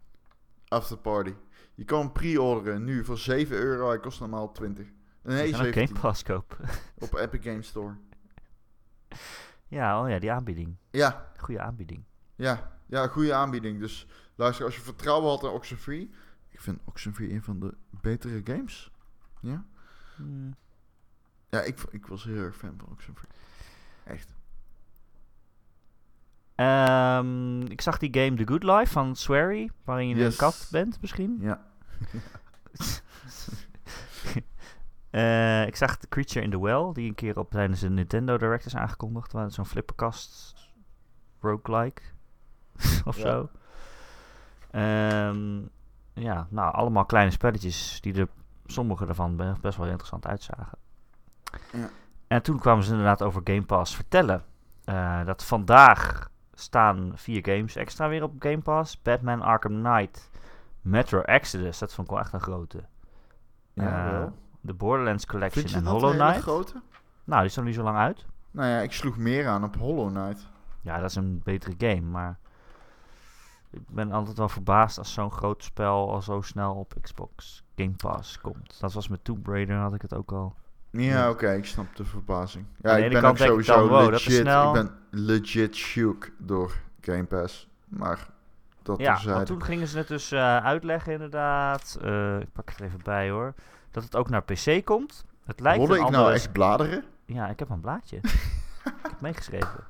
Afterparty. Je kan pre-orderen nu voor zeven euro. Hij kost normaal twintig. Nee, je kan een Game Pass kopen. Op Epic Games Store. Ja, oh ja, die aanbieding. Ja. Goede aanbieding. Ja, ja, goede aanbieding. Dus luister, als je vertrouwen had in Oxenfree... Ik vind Oxenfree een van de betere games. Ja? Mm. Ja, ik, ik was heel erg fan van Oxenfree. Echt. Um, ik zag die game The Good Life van Swery, waarin je yes. een kat bent misschien. Ja. uh, ik zag The Creature in the Well, die een keer op tijdens de Nintendo Direct is aangekondigd. Waar zo'n flipperkast roguelike of ja. zo. Um, ja, nou, allemaal kleine spelletjes die er, sommige daarvan best wel interessant uitzagen. Ja. En toen kwamen ze inderdaad over Game Pass vertellen. Uh, dat vandaag staan vier games extra weer op Game Pass. Batman Arkham Knight, Metro Exodus, dat vond ik wel echt een grote. Ja, uh, de Borderlands Collection en Hollow Knight. Grote? Nou, die staan nu zo lang uit. Nou ja, ik sloeg meer aan op Hollow Knight. Ja, dat is een betere game, maar... Ik ben altijd wel verbaasd als zo'n groot spel al zo snel op Xbox Game Pass komt. Dat was met Tomb Raider, had ik het ook al. Ja, oké, okay, ik snap de verbazing. Ja, aan de ik ene ben kant ook sowieso ik dan, wow, legit, dat is snel. Ik ben legit shook door Game Pass. Maar Dat ja, want toen gingen ze net dus uh, uitleggen inderdaad. Uh, ik pak het even bij hoor. Dat het ook naar P C komt. Het lijkt Wolde ik andere... nou echt bladeren? Ja, ik heb een blaadje. Ik heb meegeschreven.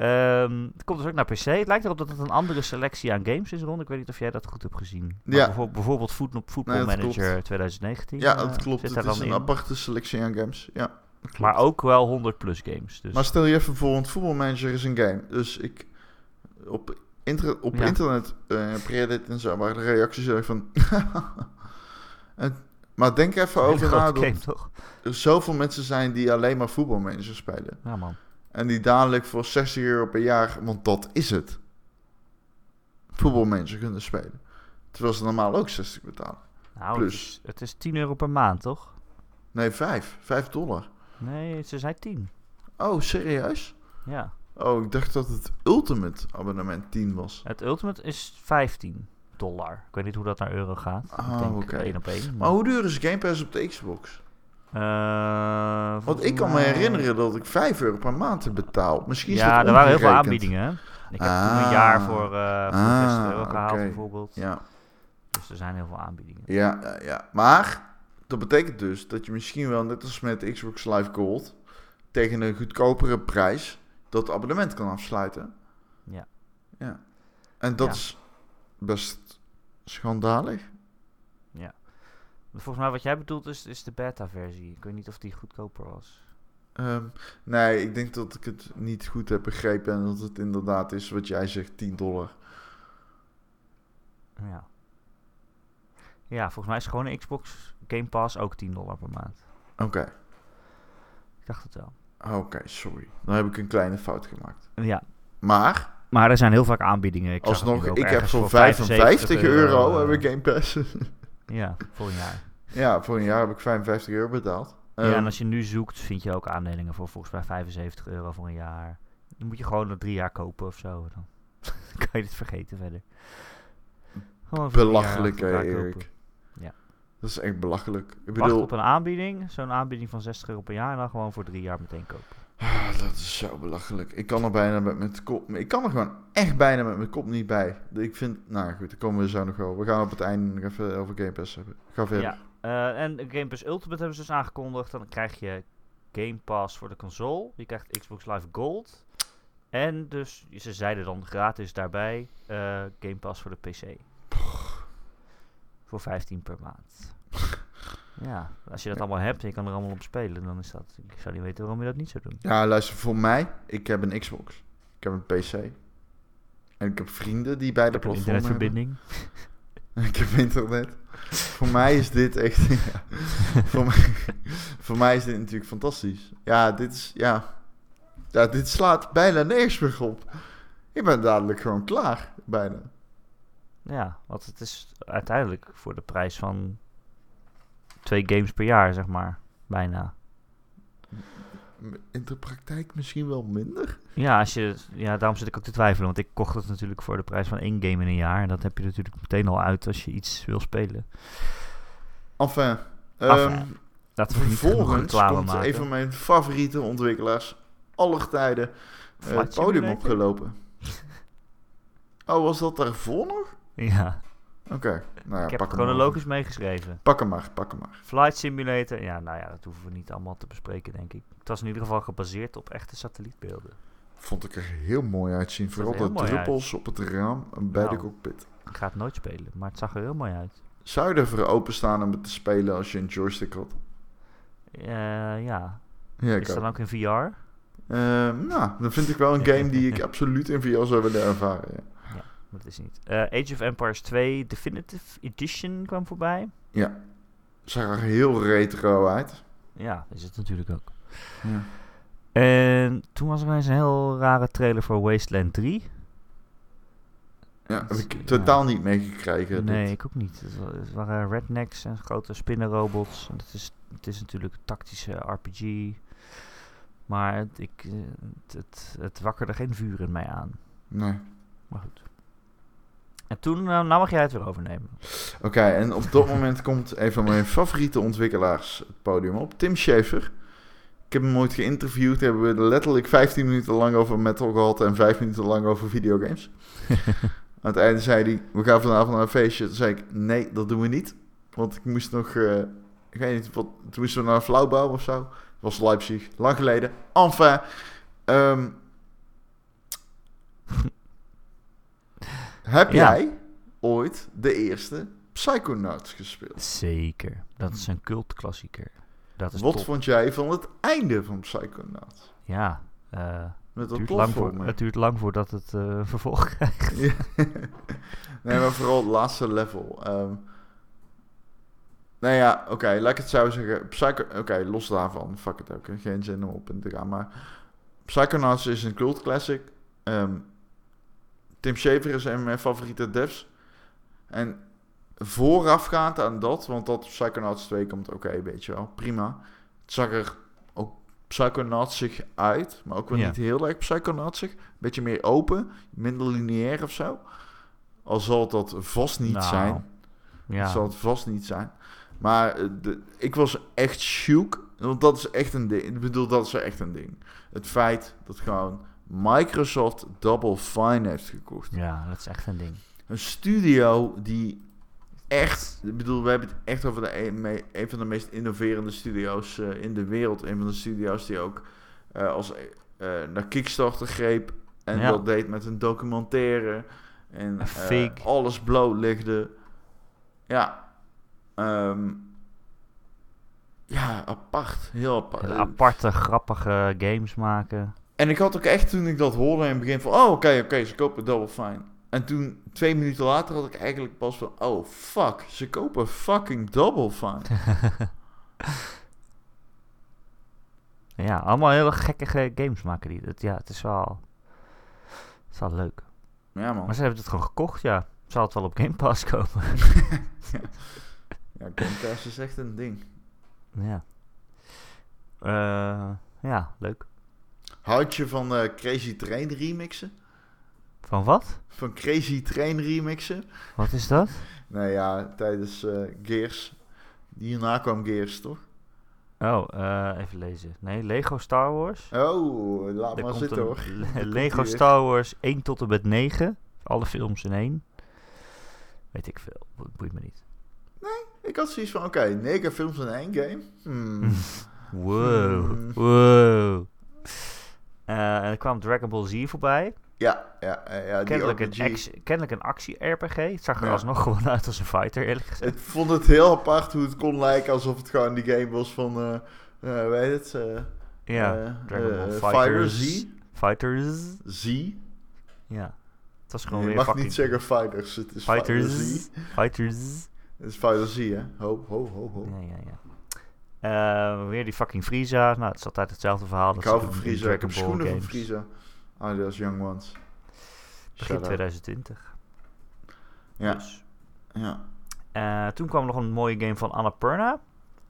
Um, het komt dus ook naar P C. Het lijkt erop dat het een andere selectie aan games is, Ron. Ik weet niet of jij dat goed hebt gezien. Ja. Bijvoorbeeld Football nee, Manager klopt. twintig negentien. Ja, dat klopt. Uh, het is een in. aparte selectie aan games. Ja, maar ook wel honderd plus games. Dus. Maar stel je even voor, want Football Manager is een game. Dus ik... Op, inter- op ja. internet, uh, Reddit en zo, waren de reacties er van... en, maar denk even over na dat game, toch? Er zoveel mensen zijn die alleen maar Football Manager spelen. Ja, man. En die dadelijk voor zestig euro per jaar, want dat is het, voetbalmensen kunnen spelen. Terwijl ze normaal ook zestig betalen. Nou, plus. Het, is, het is tien euro per maand, toch? Nee, vijf. vijf dollar. Nee, ze zei tien. Oh, serieus? Ja. Oh, ik dacht dat het Ultimate abonnement tien was. Het Ultimate is vijftien dollar. Ik weet niet hoe dat naar euro gaat. Oh, oké. Okay. één op één. Maar... maar hoe duur is Game Pass op de Xbox? Uh, Want ik kan me herinneren dat ik vijf euro per maand betaal. Misschien is ja, dat er waren heel veel aanbiedingen. Hè? Ik heb ah, toen een jaar voor, uh, voor ah, zestig euro gehaald, okay. bijvoorbeeld. Ja. Dus er zijn heel veel aanbiedingen. Ja, ja, ja, maar dat betekent dus dat je misschien wel, net als met Xbox Live Gold, tegen een goedkopere prijs dat abonnement kan afsluiten. Ja. ja. En dat ja. is best schandalig. Ja. Volgens mij wat jij bedoelt is, is de beta-versie. Ik weet niet of die goedkoper was. Um, nee, ik denk dat ik het niet goed heb begrepen. En dat het inderdaad is wat jij zegt, tien dollar. Ja. Ja, volgens mij is gewoon een Xbox Game Pass ook tien dollar per maand. Oké. Okay. Ik dacht het wel. Oké, okay, sorry. Dan heb ik een kleine fout gemaakt. Ja. Maar... maar er zijn heel vaak aanbiedingen. Ik Alsnog, ik heb voor vijfenvijftig euro heb ik Game Pass. Ja, voor een jaar. Ja, voor een jaar heb ik vijfenvijftig euro betaald. Ja, um, en als je nu zoekt, vind je ook aandelingen voor volgens mij vijfenzeventig euro voor een jaar. Dan moet je gewoon nog drie jaar kopen of zo. Dan kan je dit vergeten verder. Belachelijk, hè, Erik. Ja. Dat is echt belachelijk. Ik bedoel... wacht op een aanbieding. Zo'n aanbieding van zestig euro per jaar en dan gewoon voor drie jaar meteen kopen. Ah, dat is zo belachelijk. Ik kan er bijna met mijn kop... Ik kan er gewoon echt bijna met mijn kop niet bij. Ik vind... nou goed, daar komen we zo nog wel. We gaan op het einde nog even over Game Pass hebben. Ga verder. Ja, uh, en Game Pass Ultimate hebben ze dus aangekondigd. Dan krijg je Game Pass voor de console. Je krijgt Xbox Live Gold. En dus, ze zeiden dan gratis daarbij... Uh, Game Pass voor de P C. Pff. Voor vijftien per maand. Ja, als je dat ja. allemaal hebt en je kan er allemaal op spelen, dan is dat... ik zou niet weten waarom je dat niet zou doen. Ja, luister, voor mij, ik heb een Xbox. Ik heb een P C. En ik heb vrienden die beide platformen hebben. Ik heb een internetverbinding. Ik heb internet. Voor mij is dit echt... ja. voor, mij, voor mij is dit natuurlijk fantastisch. Ja, dit is... ja. ja dit slaat bijna nergens meer op. Ik ben dadelijk gewoon klaar, bijna. Ja, want het is uiteindelijk voor de prijs van... twee games per jaar, zeg maar. Bijna. In de praktijk misschien wel minder? Ja, als je, ja, daarom zit ik ook te twijfelen. Want ik kocht het natuurlijk voor de prijs van één game in een jaar. En dat heb je natuurlijk meteen al uit als je iets wil spelen. Enfin. enfin um, laten we niet vervolgens komt maken. Een van mijn favoriete ontwikkelaars aller tijden uh, het podium opgelopen. Oh, was dat daarvoor nog? Ja. Oké, okay, nou ja, ik heb het chronologisch meegeschreven. Pak hem maar, pak hem maar. Flight Simulator, ja, nou ja, dat hoeven we niet allemaal te bespreken, denk ik. Het was in ieder geval gebaseerd op echte satellietbeelden. Vond ik er heel mooi uitzien. Vooral de druppels uit op het raam bij nou, de cockpit. Ik ga het nooit spelen, maar het zag er heel mooi uit. Zou je er voor openstaan om het te spelen als je een joystick had? Uh, ja. ja. Is dat dan ook in V R? Uh, nou, dan vind ik wel een game die ik absoluut in V R zou willen ervaren, ja. Maar dat is niet. Uh, Age of Empires twee Definitive Edition kwam voorbij. Ja. Zag er heel retro uit. Ja, is het natuurlijk ook. Ja. En toen was er ineens een heel rare trailer voor Wasteland drie. Ja, dat heb ik totaal ja. niet meegekregen. Nee, dit. Ik ook niet. Het waren rednecks en grote spinnenrobots. En het, is, het is natuurlijk een tactische R P G. Maar het, ik, het, het, het wakkerde geen vuur in mij aan. Nee. Maar goed. En toen, nou mag jij het weer overnemen. Oké, okay, en op dat moment komt een van mijn favoriete ontwikkelaars het podium op. Tim Schafer. Ik heb hem ooit geïnterviewd. Hebben we er letterlijk vijftien minuten lang over metal gehad en vijf minuten lang over videogames. Aan het einde zei hij, we gaan vanavond naar een feestje. Toen zei ik, nee, dat doen we niet. Want ik moest nog, uh, ik weet niet, wat, toen moesten we naar een flauwbouw of zo. Dat was Leipzig, lang geleden. Enfin. Um, heb ja. jij ooit de eerste Psychonauts gespeeld? Zeker, dat is een cultklassieker. Dat is wat top. Vond jij van het einde van Psychonauts? Ja, uh, Met dat duurt lang voor, het duurt lang voordat het uh, vervolg krijgt. Ja. Nee, maar vooral het laatste level. Um, nou ja, oké, okay, laat ik het zo zeggen. Psycho- oké, okay, los daarvan, fuck it ook. Geen zin om op in te gaan, maar Psychonauts is een cult classic. Um, Tim Schafer is een van mijn favoriete devs. En voorafgaand aan dat, want dat Psychonauts twee komt oké, okay, weet je wel, prima. Het zag er ook Psychonautsig uit, maar ook wel ja. niet heel erg Psychonautsig. Beetje meer open, minder lineair of zo. Al zal dat vast niet nou, zijn. Ja. Dat zal het vast niet zijn. Maar de, ik was echt shook, want dat is echt een ding. Ik bedoel, dat is echt een ding. Het feit dat gewoon Microsoft Double Fine heeft gekocht. Ja, dat is echt een ding. Een studio die echt, ik bedoel, we hebben het echt over de een, een van de meest innoverende studio's uh, in de wereld. Een van de studio's die ook uh, als, uh, naar Kickstarter greep en ja. dat deed met een documentaire en uh, alles blootlegde. Ja, um, ja, apart, heel apart. Heel aparte, grappige games maken. En ik had ook echt, toen ik dat hoorde in het begin van, oh, oké, okay, oké, okay, ze kopen Double Fine. En toen, twee minuten later, had ik eigenlijk pas van, oh, fuck, ze kopen fucking Double Fine. Ja, allemaal hele gekke games maken die dat. Ja, het is wel, het is wel leuk. Ja, man. Maar ze hebben het gewoon gekocht, ja. Zou het wel op Game Pass komen. Ja. Ja, Game Pass is echt een ding. Ja. Uh, ja, leuk. Houd je van uh, Crazy Train remixen? Van wat? Van Crazy Train remixen. Wat is dat? Nou ja, tijdens uh, Gears. Hierna kwam Gears, toch? Oh, uh, even lezen. Nee, Lego Star Wars. Oh, laat daar maar zitten hoor. Le- Lego Star Wars één tot en met negen. Alle films in één. Weet ik veel. Dat boeit me niet. Nee, ik had zoiets van, oké, okay, negen films in één game. Hmm. Wow. Hmm. Wow. Uh, en er kwam Dragon Ball Z voorbij. Ja, ja, ja. Kennelijk een, ex, kennelijk een actie-R P G. Het zag er ja. alsnog gewoon uit als een fighter, eerlijk gezegd. Ik vond het heel apart hoe het kon lijken alsof het gewoon die game was van, uh, uh, weet het? Uh, ja, uh, Dragon Ball uh, Fighters. Z. Fighters. Z. Ja. Het was gewoon je weer mag fucking niet zeggen Fighters, het is Fighters. Fighters. Fighters. Het is Fighters Z, hè? Ho, ho, ho, ho. Ja, ja, ja. Uh, weer die fucking Frieza. Nou, het is altijd hetzelfde verhaal. Ik hou van Frieza. Ik heb schoenen games. Van Frieza. Ah, dat is Young Ones. Begin twintig twintig. Ja. Dus. Ja. Uh, toen kwam nog een mooie game van Annapurna.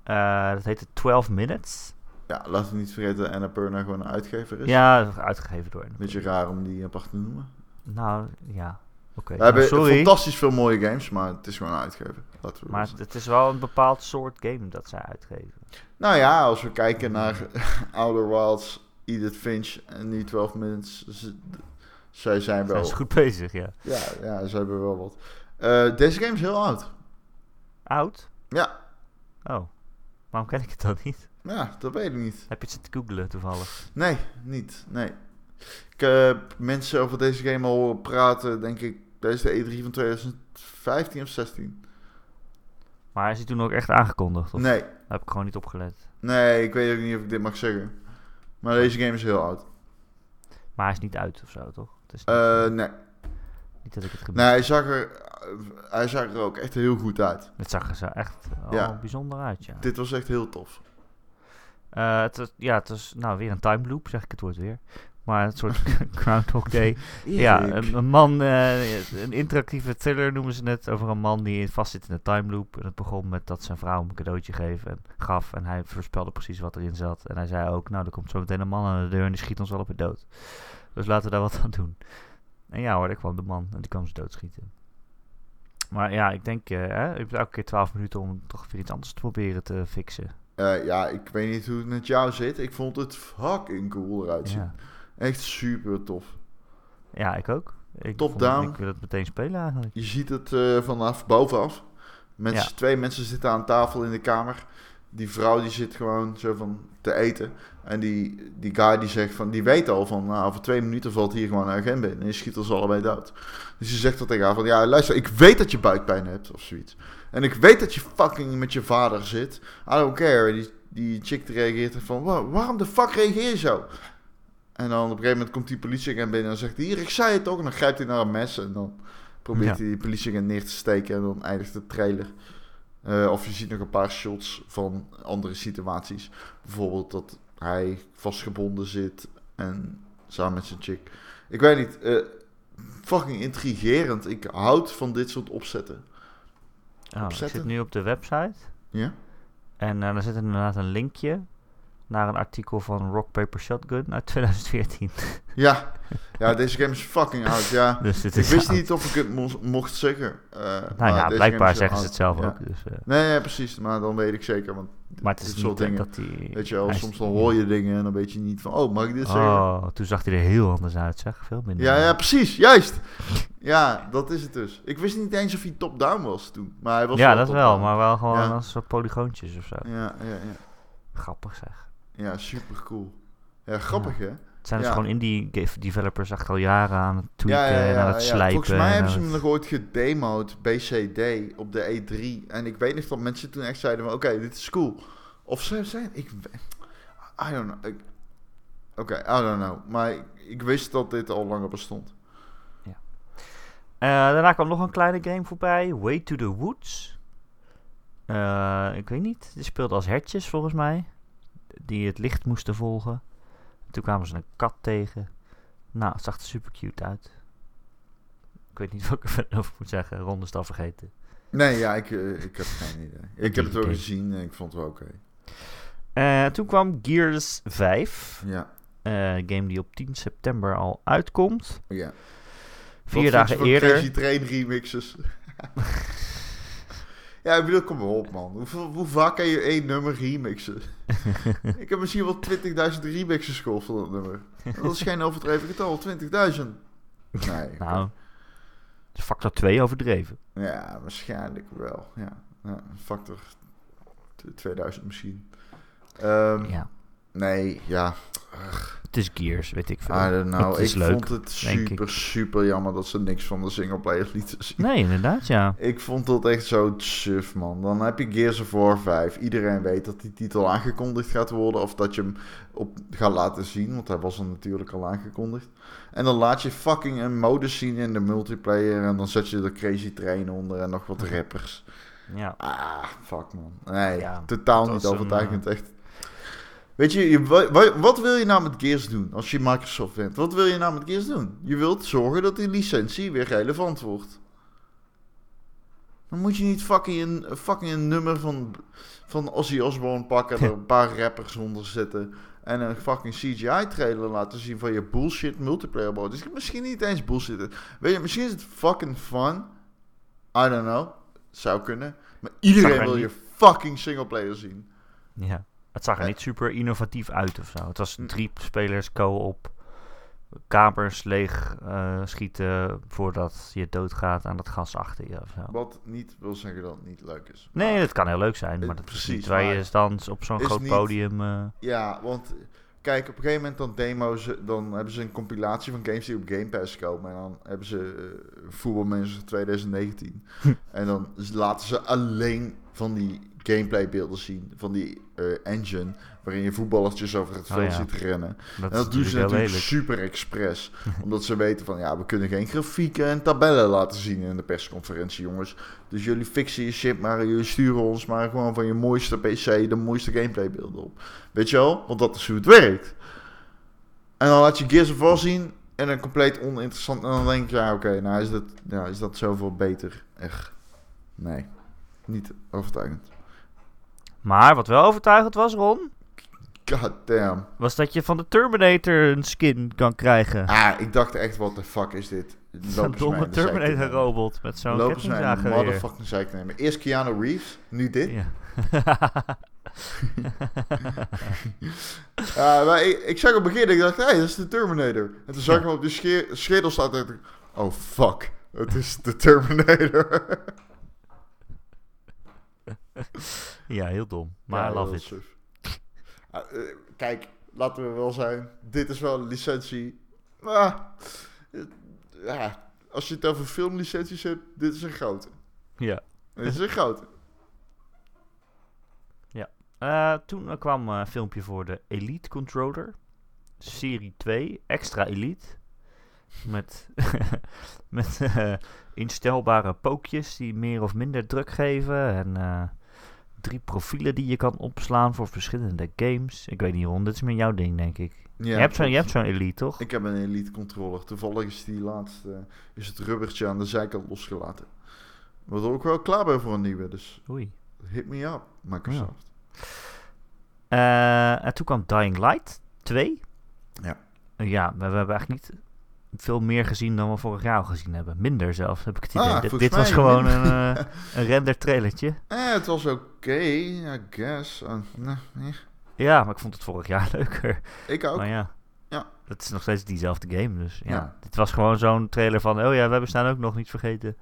Uh, dat heette twelve Minutes. Ja, laten we niet vergeten dat Annapurna gewoon een uitgever is. Ja, uitgegeven door Annapurna. Beetje raar om die apart te noemen. Nou, ja. Okay. We nou, hebben sorry. fantastisch veel mooie games, maar het is gewoon een uitgever. Maar het is wel een bepaald soort game dat zij uitgeven. Nou ja, als we kijken naar Outer Wilds, Edith Finch en die twelve Minutes, z- zij zijn wel... Zij is goed bezig, ja. Ja, ja, ze hebben wel wat. Uh, deze game is heel oud. Oud? Ja. Oh, waarom ken ik het dan niet? Ja, dat weet ik niet. Heb je het zitten googlen toevallig? Nee, niet, nee. Ik heb mensen over deze game al horen praten, denk ik, tijdens de E drie van twintig vijftien of zestien. Maar is hij toen ook echt aangekondigd? Of? Nee. Daar heb ik gewoon niet op gelet. Nee, ik weet ook niet of ik dit mag zeggen. Maar deze game is heel oud. Maar hij is niet uit of zo, toch? Het is niet uh, nee. Niet dat ik het gebeurde. Nee, hij zag, er, hij zag er ook echt heel goed uit. Het zag er zo echt al ja. bijzonder uit, ja. Dit was echt heel tof. Uh, het was, ja, het was nou weer een time loop, zeg ik het woord weer. Maar een soort Groundhog Day. Ja, een, een man, uh, een interactieve thriller noemen ze net, over een man die vast zit in een time loop. En het begon met dat zijn vrouw hem een cadeautje geef en gaf. En hij voorspelde precies wat erin zat. En hij zei ook, nou, er komt zo meteen een man aan de deur en die schiet ons wel op het dood. Dus laten we daar wat aan doen. En ja hoor, daar kwam de man en die kwam ze doodschieten. Maar ja, ik denk, uh, hè, ik heb elke keer twaalf minuten om toch weer iets anders te proberen te fixen. Uh, ja, ik weet niet hoe het met jou zit. Ik vond het fucking cool eruit zien. Ja. Echt super tof. Ja, ik ook. top-down. Ik wil het meteen spelen eigenlijk. Je ziet het uh, vanaf bovenaf. Mensen, ja. Twee mensen zitten aan tafel in de kamer. Die vrouw die zit gewoon zo van te eten. En die, die guy die zegt van, die weet al van, nou, over twee minuten valt hier gewoon een agent binnen. En je schiet ons allebei dood. Dus je zegt dat tegen haar van, ja luister, ik weet dat je buikpijn hebt of zoiets. En ik weet dat je fucking met je vader zit. I don't care. Die, die chick reageert van, wow, waarom de fuck reageer je zo? En dan op een gegeven moment komt die politieagent binnen en zegt, hier, ik zei het ook. En dan grijpt hij naar een mes en dan probeert hij ja. die politieagent neer te steken. En dan eindigt de trailer. Uh, of je ziet nog een paar shots van andere situaties. Bijvoorbeeld dat hij vastgebonden zit en samen met zijn chick. Ik weet niet, uh, fucking intrigerend. Ik houd van dit soort opzetten. Oh, opzetten? Ik zit nu op de website. Ja. En daar uh, zit inderdaad een linkje naar een artikel van Rock Paper Shotgun uit twintig veertien. Ja, ja, deze game is fucking oud, ja. Dus ik wist oud. niet of ik het mo- mocht zeggen. Uh, nou ja, blijkbaar zeggen ze het zelf ja. ook. Dus, uh. nee, nee, precies, maar dan weet ik zeker. Want maar het is dit soort dingen, dat die, weet je wel, soms dan hoor je dingen en dan weet je niet van, oh, mag ik dit oh, zeggen? Toen zag hij er heel anders uit, zeg. Veel minder. Ja, ja, precies, juist. Ja, dat is het dus. Ik wist niet eens of hij top-down was toen. Maar hij was ja, wel dat top-down. Wel, maar wel gewoon ja. als polygoontjes of zo. Ja, ja, ja. Grappig, zeg. Ja, super cool. Ja, grappig ja. hè? Het zijn dus ja. gewoon indie developers echt al jaren aan het tweaken ja, ja, ja, en aan het ja, slijpen. Volgens mij hebben ze het... hem nog ooit gedemo'd, B C D, op de E drie. En ik weet niet of mensen toen echt zeiden van, oké, okay, dit is cool. Of ze zijn, ik I don't know. Ik... Oké, okay, I don't know. Maar ik, ik wist dat dit al langer bestond. Ja. Uh, daarna kwam nog een kleine game voorbij, Way to the Woods. Uh, ik weet niet, die speelde als hertjes volgens mij. Die het licht moesten volgen. Toen kwamen ze een kat tegen. Nou, het zag er super cute uit. Ik weet niet wat ik er over moet zeggen. Ron is het al vergeten. Nee, ja, ik, uh, ik heb geen idee. Ik heb het wel gezien en ik vond het wel oké. Okay. Uh, toen kwam Gears vijf. Ja. Uh, een game die op tien september al uitkomt. Ja. Vier wat dagen eerder. Crazy Train remixes. Ja, ik bedoel, kom maar op, man. Hoeveel, hoe vaak kan je één nummer remixen? Ik heb misschien wel twintigduizend remixes gehoord van dat nummer. Dat is geen overdreven getal, twintigduizend. Nee. Nou, factor twee overdreven. Ja, waarschijnlijk wel. Ja, ja, factor tweeduizend misschien. Um, ja. Nee, ja. Ugh. Het is Gears, weet ik veel. I don't know. Het is ik leuk, vond het super, super jammer dat ze niks van de singleplayer lieten zien. Nee, inderdaad, ja. Ik vond dat echt zo suf, man. Dan heb je Gears of War vijf. Iedereen weet dat die titel aangekondigd gaat worden. Of dat je hem op gaat laten zien. Want hij was er natuurlijk al aangekondigd. En dan laat je fucking een mode zien in de multiplayer. En dan zet je de Crazy Train onder en nog wat rappers. Ja. Ah, fuck, man. Nee, ja, totaal niet overtuigend. Een, echt... Weet je, je, wat wil je nou met Gears doen als je Microsoft bent? Wat wil je nou met Gears doen? Je wilt zorgen dat die licentie weer relevant wordt. Dan moet je niet fucking een, fucking een nummer van, van Ozzy Osbourne pakken... en er een paar rappers onder zetten... en een fucking C G I-trailer laten zien van je bullshit multiplayer mode. Dus misschien niet eens bullshit. Weet je, misschien is het fucking fun. I don't know. Zou kunnen. Maar iedereen wil je fucking singleplayer zien. Ja. Het zag er ja. niet super innovatief uit of zo. Het was drie spelers co-op, kamers leeg uh, schieten voordat je doodgaat aan dat gas achter je of zo. Wat niet wil zeggen dat het niet leuk is. Maar nee, dat kan heel leuk zijn, maar het, dat precies, is niet waar je dan op zo'n groot niet, podium... Uh... Ja, want kijk, op een gegeven moment dan demo's, dan hebben ze een compilatie van games die op Game Pass komen. En dan hebben ze uh, voetbalmensen twintig negentien. En dan laten ze alleen van die... gameplaybeelden zien van die uh, engine waarin je voetballertjes over het veld oh, ja. ziet rennen. Dat en dat doen ze natuurlijk lelijk. Super expres. Omdat ze weten van ja, we kunnen geen grafieken en tabellen laten zien in de persconferentie, jongens. Dus jullie fixen je shit maar, jullie sturen ons maar gewoon van je mooiste P C de mooiste gameplaybeelden op. Weet je wel? Want dat is hoe het werkt. En dan laat je Gears of War zien en een compleet oninteressant en dan denk je ja, oké, okay, nou is dat, nou is dat zoveel beter. Echt. Nee. Niet overtuigend. Maar wat wel overtuigend was, Ron... God damn. ...was dat je van de Terminator een skin kan krijgen. Ah, ik dacht echt, wat de fuck is dit? Zo'n domme Terminator-robot met zo'n kettingzager weer. Lopen motherfucking zeik te nemen. Eerst Keanu Reeves, nu dit. Ja. uh, maar ik, ik zag op het begin, ik dacht, hé, hey, dat is de Terminator. En toen zag ik hem op de sche- schedel staan en dacht ik... Oh fuck, het is de Terminator. Ja, heel dom. Maar ja, I love it. Uh, kijk, laten we wel zijn. Dit is wel een licentie. Ah, ja, als je het over filmlicenties hebt, dit is een grote. Ja. Dit is een grote. Ja. Uh, toen kwam een filmpje voor de Elite Controller. Serie twee, extra Elite. Met, met uh, instelbare pookjes die meer of minder druk geven. En uh, drie profielen die je kan opslaan voor verschillende games. Ik weet niet, Ron, dit is meer jouw ding, denk ik. Ja, je, hebt zo'n, je hebt zo'n Elite, toch? Ik heb een Elite controller. Toevallig is die laatste, is het rubbertje aan de zijkant losgelaten. Waardoor ik wel klaar ben voor een nieuwe, dus oei. Hit me up, Microsoft. Ja. Uh, en toen kwam Dying Light twee. Ja. Ja, we, we hebben eigenlijk niet veel meer gezien dan we vorig jaar al gezien hebben. Minder zelfs, heb ik het idee. Ah, D- dit was gewoon een, uh, een render trailertje. Eh, het was oké, okay, I guess. Uh, nee, nee. Ja, maar ik vond het vorig jaar leuker. Ik ook. Maar ja, ja. Het is nog steeds diezelfde game, dus ja. ja. Dit was gewoon zo'n trailer van, oh ja, we bestaan ook nog niet vergeten.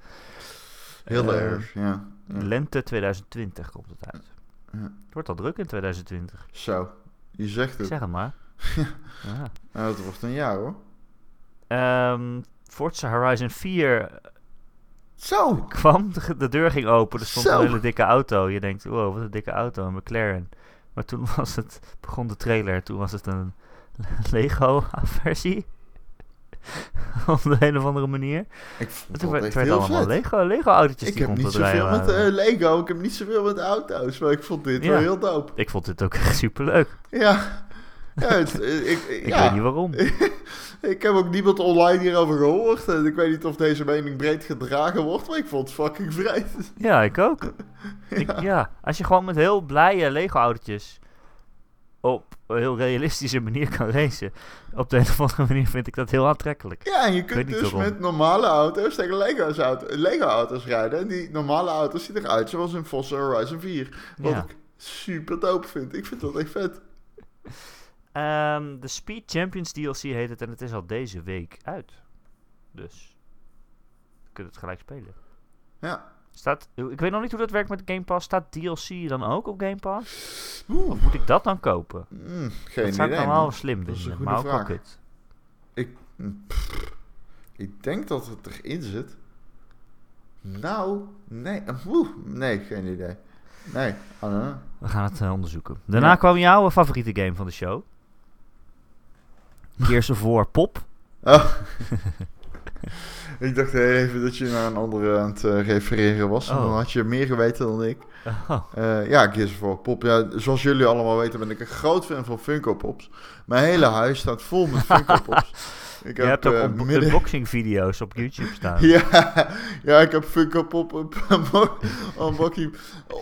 Heel uh, erg, ja. Lente twintig twintig komt het uit. Ja. Het wordt al druk in twintig twintig. Zo, je zegt het. Ik zeg het maar. Ja. Nou, dat wordt een jaar hoor. Um, Forza Horizon vier Zo. kwam, de, de deur ging open, er stond Zo. een hele dikke auto. Je denkt, wow, wat een dikke auto, een McLaren. Maar toen was het, begon de trailer, toen was het een Lego-versie. Op de een of andere manier. Ik vond het echt heel allemaal Lego, Lego-autootjes die rond te draaien. Ik heb niet zoveel met uh, Lego, ik heb niet zoveel met auto's, maar ik vond dit ja. wel heel dope. Ik vond dit ook echt superleuk. Ja. Ja, het, ik, ik ja. weet niet waarom. Ik heb ook niemand online hierover gehoord. En ik weet niet of deze mening breed gedragen wordt, maar ik vond het fucking vrij. Ja, ik ook. Ja, ik, ja. als je gewoon met heel blije Lego-autootjes op een heel realistische manier kan racen, op de een of andere manier vind ik dat heel aantrekkelijk. Ja, en je kunt dus waarom. met normale auto's tegen Lego's auto, Lego-auto's rijden. En die normale auto's zien eruit zoals in Forza Horizon vier. Wat ja. ik super dope vind. Ik vind dat echt vet. Um, de Speed Champions D L C heet het en het is al deze week uit. Dus je kunt het gelijk spelen. Ja. Staat, ik weet nog niet hoe dat werkt met Game Pass. Staat D L C dan ook op Game Pass? Oeh. Of moet ik dat dan kopen? Mm, geen dat idee. Dat zou ik dan wel slim vinden, maar ook al kut. Ik, pff, ik denk dat het erin zit. Nou, nee. Oeh, nee, geen idee. Nee, Anna. We gaan het uh, onderzoeken. Daarna ja. kwam jouw favoriete game van de show. Gears of War Pop. Oh. Ik dacht even dat je naar een andere aan het uh, refereren was. Oh. Dan had je meer geweten dan ik. Oh. Uh, ja, Gears of War Pop. Ja, zoals jullie allemaal weten ben ik een groot fan van Funko Pops. Mijn hele huis staat vol met Funko Pops. Ik je heb, hebt ook uh, on- midden... unboxing video's op YouTube staan. ja, ja, ik heb Funko Pop unboxing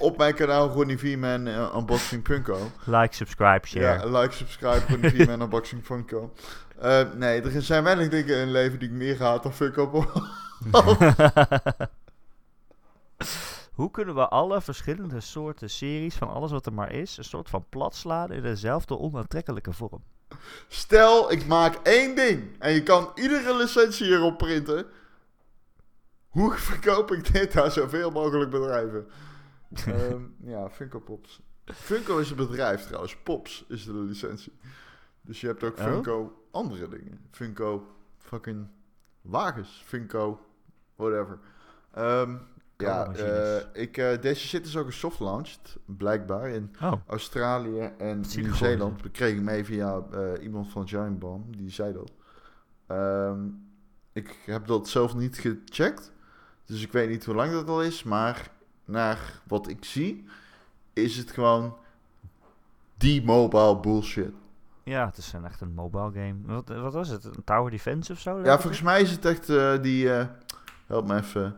op mijn kanaal Ronnie V-Man uh, Unboxing Funko. Like, subscribe, share. Ja, like, subscribe, Ronnie V-Man Unboxing Funko. Uh, nee, er zijn weinig dingen in leven die ik meer haat dan Funko Pop. Hoe kunnen we alle verschillende soorten series van alles wat er maar is, een soort van plat slaan in dezelfde onaantrekkelijke vorm? Stel, ik maak één ding en je kan iedere licentie hierop printen. Hoe verkoop ik dit aan zoveel mogelijk bedrijven? um, ja, Funko Pops. Funko is een bedrijf trouwens. Pops is de licentie. Dus je hebt ook Funko oh? andere dingen. Funko fucking wagens. Funko whatever. Um, ja, uh, ik, uh, deze shit is ook een soft launched, blijkbaar, in oh. Australië en Nieuw-Zeeland. Dat kreeg ik mee via uh, iemand van Giant Bomb, die zei dat. Um, ik heb dat zelf niet gecheckt, dus ik weet niet hoe lang dat al is. Maar naar wat ik zie, is het gewoon die mobile bullshit. Ja, het is een, echt een mobile game. Wat, wat was het? Een tower defense of zo? Ja, volgens ik? mij is het echt uh, die... Uh, help me even...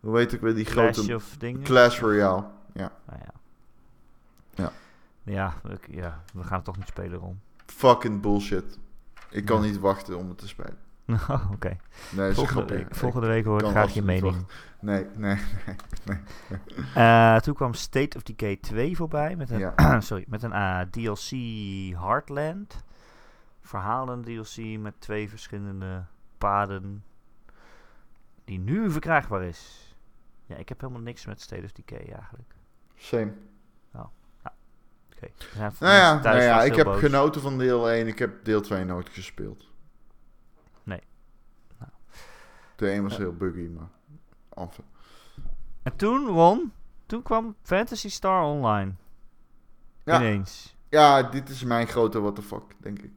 Hoe heet ik weer die Clash grote... Of dingen? Clash Royale, ja. Nou ja. Ja. Ja, ik, ja, we gaan het toch niet spelen, Ron. Fucking bullshit. Ik kan nee. niet wachten om het te spelen. Oh, oké. Okay. Nee, volgende, week, volgende week hoor ik graag je mening. Nee, nee, nee. nee. Uh, toen kwam State of Decay twee voorbij met een, ja. sorry, met een uh, D L C Heartland. Verhalende D L C met twee verschillende paden. die nu verkrijgbaar is. Ja, ik heb helemaal niks met State of Decay eigenlijk. Same. Oh, nou, oké. Okay. Nou ja, nou ja ik heb boos. genoten van deel één. Ik heb deel twee nooit gespeeld. Nee. Nou. Deel één was uh. heel buggy, maar... Enfin. En toen, Ron, toen kwam Phantasy Star Online. Ja. Ineens. Ja, dit is mijn grote what the fuck, denk ik.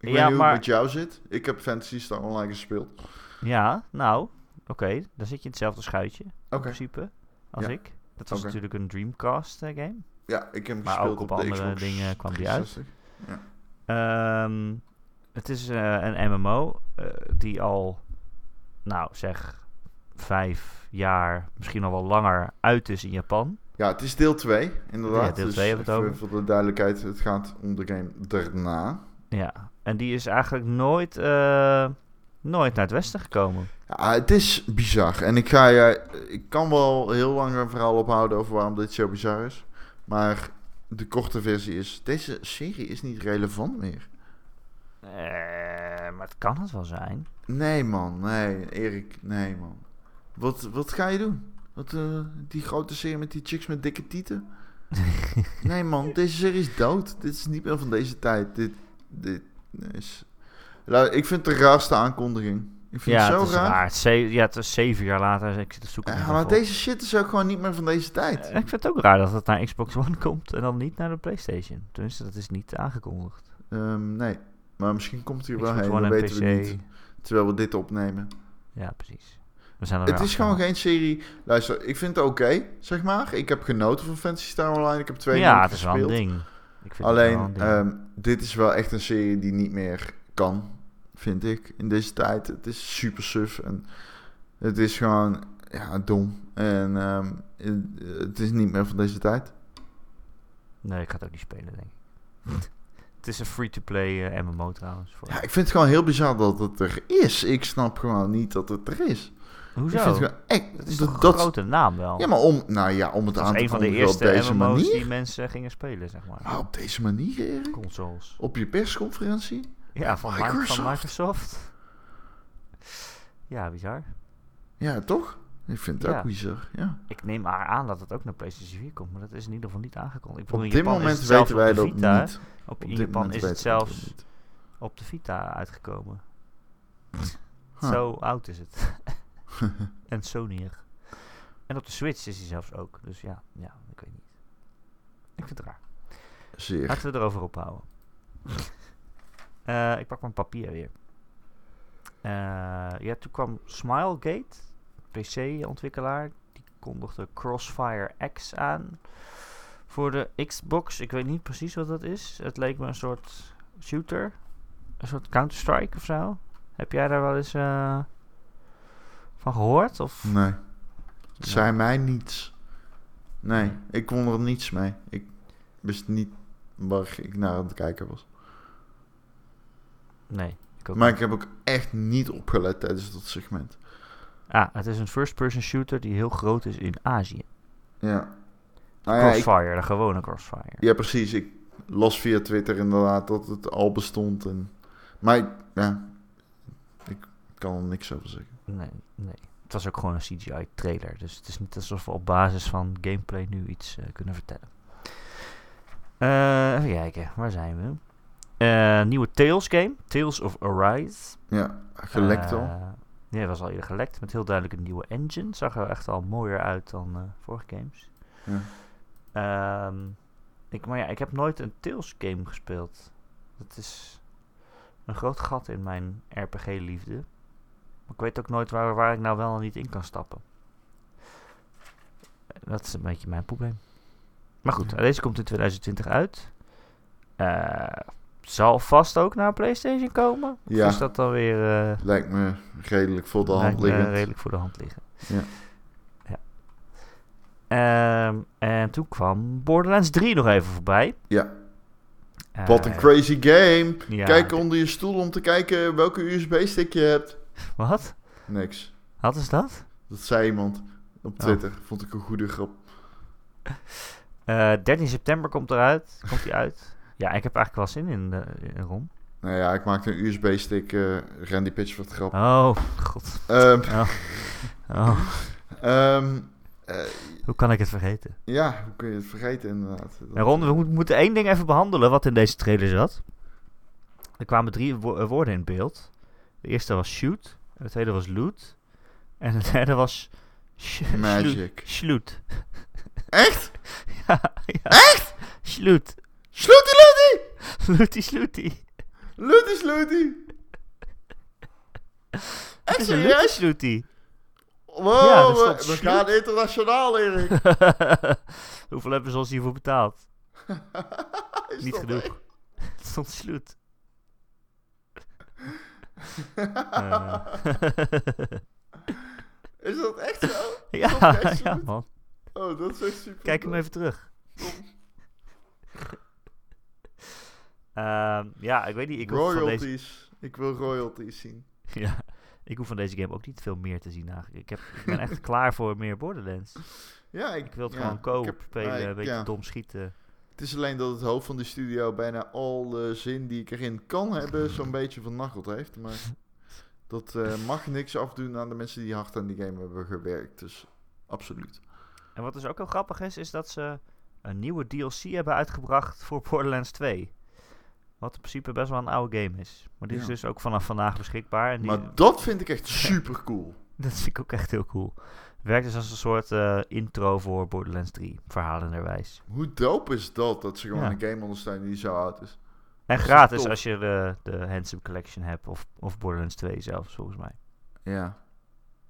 Ik ja, weet niet maar... hoe het met jou zit. Ik heb Phantasy Star Online gespeeld. Ja, nou... Oké, okay, dan zit je in hetzelfde schuitje, okay. in principe, als ja. ik. Dat was okay. natuurlijk een Dreamcast uh, game. Ja, ik heb hem gespeeld op, op de Xbox. Maar ook op andere dingen kwam die uit. Ja. Um, het is uh, een M M O uh, die al, nou zeg, vijf jaar, misschien al wel langer, uit is in Japan. Ja, het is deel twee, inderdaad. Ja, deel twee hebben we het over. Voor de duidelijkheid, het gaat om de game daarna. Ja, en die is eigenlijk nooit... Uh, nooit naar het westen gekomen. Ja, het is bizar. En ik ga je... Ik kan wel heel lang een verhaal ophouden over waarom dit zo bizar is. Maar de korte versie is... Deze serie is niet relevant meer. Eh, maar het kan het wel zijn. Nee, man. Nee, Erik. Nee, man. Wat, wat ga je doen? Wat, uh, die grote serie met die chicks met dikke tieten? Nee, man. Deze serie is dood. Dit is niet meer van deze tijd. Dit, dit is... Ik vind het de raarste aankondiging. Ik vind ja, het zo het is raar. raar. Ze- ja, het is zeven jaar later. Ik zit te zoeken. Ja, maar op. Deze shit is ook gewoon niet meer van deze tijd. Uh, ik vind het ook raar dat het naar Xbox One komt en dan niet naar de PlayStation. Tenminste, dat is niet aangekondigd. Um, nee, maar misschien komt hij wel heen. Dat weten P C. We niet. Terwijl we dit opnemen. Ja, precies. We zijn er het is achter. Gewoon geen serie. Luister, ik vind het oké, okay, zeg maar. Ik heb genoten van Phantasy Star Online. Ik heb twee ja, het is wel een ding. Ik vind Alleen, het wel een ding. Um, dit is wel echt een serie die niet meer kan. Vind ik, in deze tijd. Het is super suf. En het is gewoon, ja, dom. En um, het is niet meer van deze tijd. Nee, ik ga het ook niet spelen, denk ik. Het is een free-to-play uh, M M O trouwens. Voor... Ja, ik vind het gewoon heel bizar dat het er is. Ik snap gewoon niet dat het er is. Hoezo? Ik vind het, gewoon, ik, het is dat, een grote naam wel. Ja, maar om, nou ja, om het aan te kondigen op deze manier. Het was een van de eerste M M O's die mensen gingen spelen, zeg maar. Maar op deze manier, Erik? Consoles. Op je persconferentie? Ja, van Microsoft. van Microsoft. Ja, bizar. Ja, toch? Ik vind het ja. ook bizar, ja. Ik neem haar aan dat het ook naar PlayStation vier komt, maar dat is in ieder geval niet aangekondigd. Ik op dit Japan moment weten wij dat Vita, niet. Op, op Japan is het zelfs het op de Vita uitgekomen. Huh. Zo oud is het. En Sony'er. En op de Switch is hij zelfs ook. Dus ja, ja, ik weet niet. Ik vind het raar. Zeer. Laten we erover ophouden. Uh, ik pak mijn papier weer. Uh, ja, toen kwam Smilegate, P C-ontwikkelaar. Die kondigde Crossfire X aan voor de Xbox. Ik weet niet precies wat dat is. Het leek me een soort shooter. Een soort Counter-Strike of zo. Heb jij daar wel eens uh, van gehoord? Of? Nee. Het zei mij niets. Nee, ik kon er niets mee. Ik wist niet waar ik naar aan het kijken was. Nee, ik ook maar niet. Ik heb ook echt niet opgelet tijdens dat segment. Ah, het is een first-person shooter die heel groot is in Azië. Ja. Nou Crossfire, ja, ik, de gewone Crossfire. Ja, precies. Ik las via Twitter inderdaad dat het al bestond. En, maar ik, ja, ik kan er niks over zeggen. Nee, nee. Het was ook gewoon een C G I-trailer. Dus het is niet alsof we op basis van gameplay nu iets uh, kunnen vertellen. Uh, even kijken, waar zijn we? Uh, nieuwe Tales game, Tales of Arise. Ja, gelekt uh, al. Nee, ja, was al eerder gelekt met heel duidelijk een nieuwe engine. Zag er echt al mooier uit dan uh, vorige games. Ja. Um, ik, maar ja, ik heb nooit een Tales game gespeeld. Dat is een groot gat in mijn R P G-liefde. Maar ik weet ook nooit waar, waar ik nou wel en niet in kan stappen. Dat is een beetje mijn probleem. Maar goed, ja. Deze komt in twintig twintig uit. Eh... Uh, Zal vast ook naar PlayStation komen? Of ja. Is dat dan weer... Uh, lijkt me redelijk voor de hand liggen. redelijk voor de hand liggen. Ja. ja. Um, en toen kwam Borderlands drie nog even voorbij. Ja. Uh, Wat een crazy game. Ja, kijk onder je stoel om te kijken welke U S B-stick je hebt. Wat? Niks. Wat is dat? Dat zei iemand op Twitter. Oh. Vond ik een goede grap. Uh, dertien september komt eruit. Komt die uit. Ja, ik heb eigenlijk wel zin in, uh, in Ron. Nou ja, ik maakte een U S B-stick, uh, Randy Pitch voor het grap. Oh, god. Um, oh. Oh. um, uh, hoe kan ik het vergeten? Ja, hoe kun je het vergeten inderdaad? Ja, Ron, we moeten één ding even behandelen wat in deze trailer zat. Er kwamen drie wo- woorden in beeld. De eerste was shoot, de tweede was loot en de derde was... Sh- Magic. Sloot. Echt? ja, ja. Echt? Sloot. Slooty looty! Slooty slooty. Looty slooty. Echt serieus? Slooty. Wow, ja, we, we gaan internationaal, Erik. Hoeveel hebben ze ons hiervoor betaald? Niet genoeg. Echt? Het stond sloot. uh. Is dat echt zo? Ja, dat echt zo? Ja, man. Oh, dat is echt super. Kijk hem even terug. uh, ja, ik weet niet. Ik royalties. Van deze... Ik wil royalties zien. Ja, ik hoef van deze game ook niet veel meer te zien eigenlijk. Ik, heb, ik ben echt klaar voor meer Borderlands. Ja, ik, ik wil het ja, gewoon co-op spelen, uh, een beetje ja. dom schieten. Het is alleen dat het hoofd van de studio bijna alle zin die ik erin kan hebben zo'n beetje vernacheld heeft, maar... Dat uh, mag niks afdoen aan de mensen die hard aan die game hebben gewerkt. Dus absoluut. En wat dus ook heel grappig is, is dat ze een nieuwe D L C hebben uitgebracht voor Borderlands twee. Wat in principe best wel een oude game is. Maar die ja. is dus ook vanaf vandaag beschikbaar. En die... Maar dat vind ik echt super cool. Dat vind ik ook echt heel cool. Werkt dus als een soort uh, intro voor Borderlands drie, verhalenderwijs. Hoe dope is dat, dat ze gewoon ja. een game ondersteunen die zo oud is. En gratis als je de, de Handsome Collection hebt. Of, of Borderlands twee zelfs, volgens mij. Ja.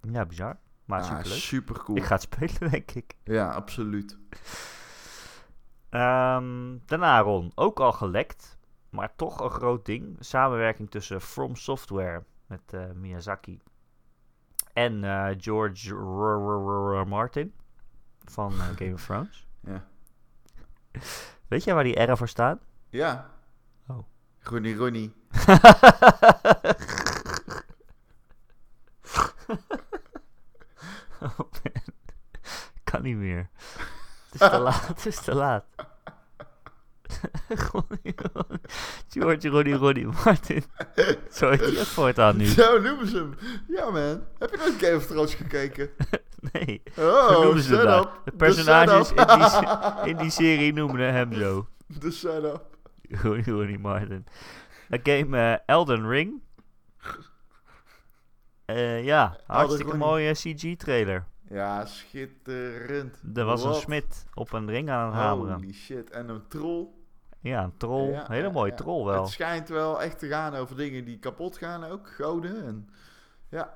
Ja, bizar. Maar ja, superleuk. Supercool. Ik ga het spelen, denk ik. Ja, absoluut. um, daarna, Ron. Ook al gelekt. Maar toch een groot ding. Samenwerking tussen From Software met uh, Miyazaki. En uh, George R. R. Martin. Van uh, Game of Thrones. Ja. Weet jij waar die R voor staat? Ja. Ronnie Ronnie. Oh man. Kan niet meer. Het is te laat. Het is te laat. Ronnie, Ronnie. George Ronnie Ronnie Martin. Zo heet hij ook voortaan nu. Zo noemen ze hem. Ja man. Heb je nooit Game of Thrones gekeken? Nee. Oh, zo noemen ze hem. De personages in die, in die serie noemen hem zo. De setup. Ronnie Ronnie Martin. Dat game uh, Elden Ring. Uh, ja, hartstikke Elden mooie C G-trailer. Ja, schitterend. Er was What? een smid op een ring aan het hameren. Holy shit, en een troll. Ja, een troll. Ja, hele ja, mooie ja. troll wel. Het schijnt wel echt te gaan over dingen die kapot gaan ook. Goden en... Ja,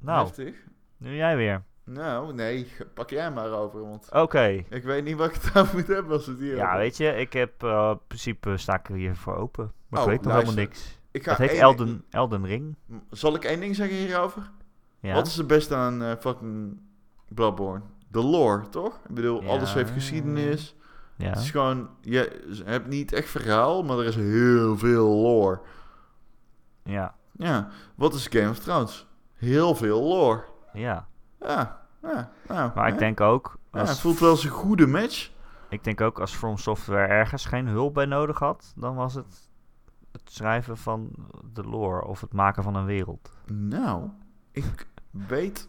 nou, heftig. Nu jij weer. Nou, nee, pak jij maar over, want okay. ik weet niet wat ik daar moet hebben als het hier Ja, over. Weet je, ik heb, uh, in principe sta ik er hier voor open, maar oh, ik weet nog helemaal niks. Het heet Elden, ding... Elden Ring. Zal ik één ding zeggen hierover? Ja. Wat is het beste aan uh, fucking Bloodborne? De lore, toch? Ik bedoel, ja. alles heeft geschiedenis. Ja. Het is gewoon, je hebt niet echt verhaal, maar er is heel veel lore. Ja. Ja, wat is Game of Thrones? Heel veel lore. Ja. Ja. Ja, nou, maar ik nee. denk ook... Als ja, het voelt wel eens een goede match. Ik denk ook als From Software ergens geen hulp bij nodig had... dan was het het schrijven van de lore of het maken van een wereld. Nou, ik weet...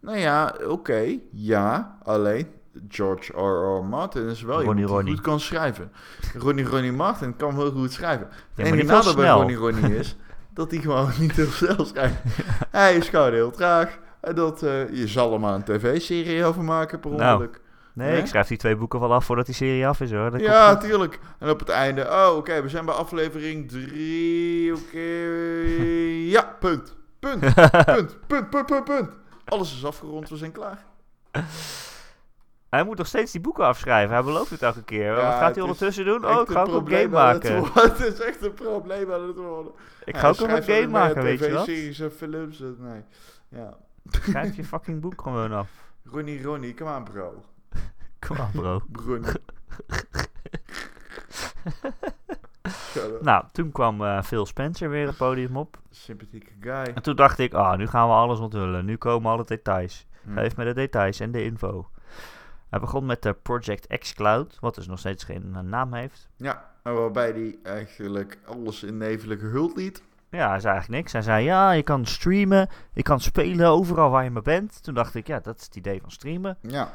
Nou ja, oké, okay, ja, alleen George R R. Martin is wel Ronnie, iemand die Ronnie. goed kan schrijven. Ronnie Ronnie Martin kan heel goed schrijven. Ja, en die nadeel bij Ronnie Ronnie is... dat hij gewoon niet heel snel schrijft. Hij is gewoon heel traag... Dat, uh, je zal er maar een tv-serie over maken per nou, ongeluk. Nee, nee, ik schrijf die twee boeken wel af voordat die serie af is hoor. Dat ja, tuurlijk. En op het einde, oh oké, okay, we zijn bij aflevering drie, oké, okay. ja, punt. Punt. punt, punt, punt, punt, punt, punt. Alles is afgerond, we zijn klaar. Hij moet nog steeds die boeken afschrijven, hij belooft het elke keer. Ja, wat gaat hij ondertussen doen? Oh, ik ga ook een game maken. Het, het is echt een probleem aan het worden. Ik ja, ga ook een game maken, weet je wat? T V-series en films, nee, ja. Schrijf je fucking boek gewoon af. Ronnie, Ronnie, kom aan bro. Kom aan bro. Ronnie. Nou, toen kwam uh, Phil Spencer weer het podium op. Sympathieke guy. En toen dacht ik, ah, oh, nu gaan we alles onthullen. Nu komen alle details. Hmm. Geef me de details en de info. Hij begon met de Project X Cloud, wat dus nog steeds geen uh, naam heeft. Ja, Maar waarbij die eigenlijk alles in nevelige hult liet. Ja, hij zei eigenlijk niks. Hij zei, ja, je kan streamen, je kan spelen overal waar je maar bent. Toen dacht ik, ja, dat is het idee van streamen. Ja.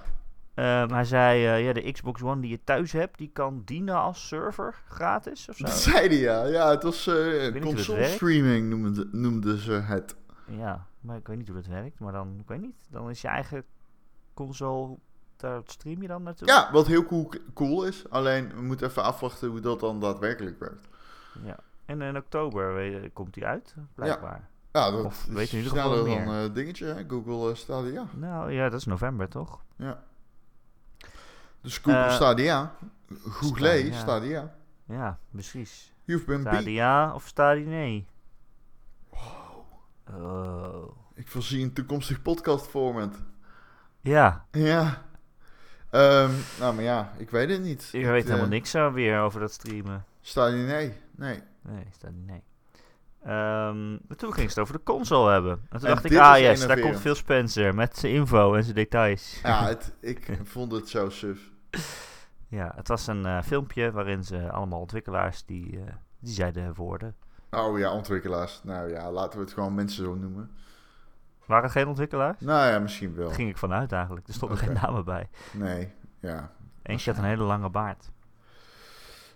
Um, hij zei, uh, ja, de Xbox One die je thuis hebt, die kan dienen als server, gratis of zo. Dat zei hij, ja. Ja, het was uh, console streaming noemde, noemden ze het. Ja, maar ik weet niet hoe dat werkt, maar dan, ik weet niet. Dan is je eigen console, daar stream je dan naartoe. Ja, wat heel cool, cool is. Alleen, we moeten even afwachten hoe dat dan daadwerkelijk werkt. Ja. En in oktober weet, komt die uit, blijkbaar. Ja, ja dat of, weet is sneller dan een uh, dingetje, hè? Google uh, Stadia. Nou ja, dat is november, toch? Ja. Dus Google uh, Stadia. Google Stadia. Stadia. Ja, precies. You've been Stadia beat. Of Stadine. Wow. Oh. Ik voorzie een toekomstig podcast format. Ja. Ja. Um, nou, maar ja, ik weet het niet. Je ik weet uh, helemaal niks alweer over dat streamen. Stadine, nee. Nee, staat niet, nee. Um, maar toen ging ze het over de console hebben. En toen en dacht ik, ah yes, innoverend. Daar komt Phil Spencer met zijn info en zijn details. Ja, het, ik vond het zo suf. Ja, het was een uh, filmpje waarin ze allemaal ontwikkelaars, die, uh, die zeiden woorden. Oh ja, ontwikkelaars. Nou ja, laten we het gewoon mensen zo noemen. Waren er geen ontwikkelaars? Nou ja, misschien wel. Daar ging ik vanuit eigenlijk. Er stonden okay. geen namen bij. Nee, ja. Eentje had een hele lange baard.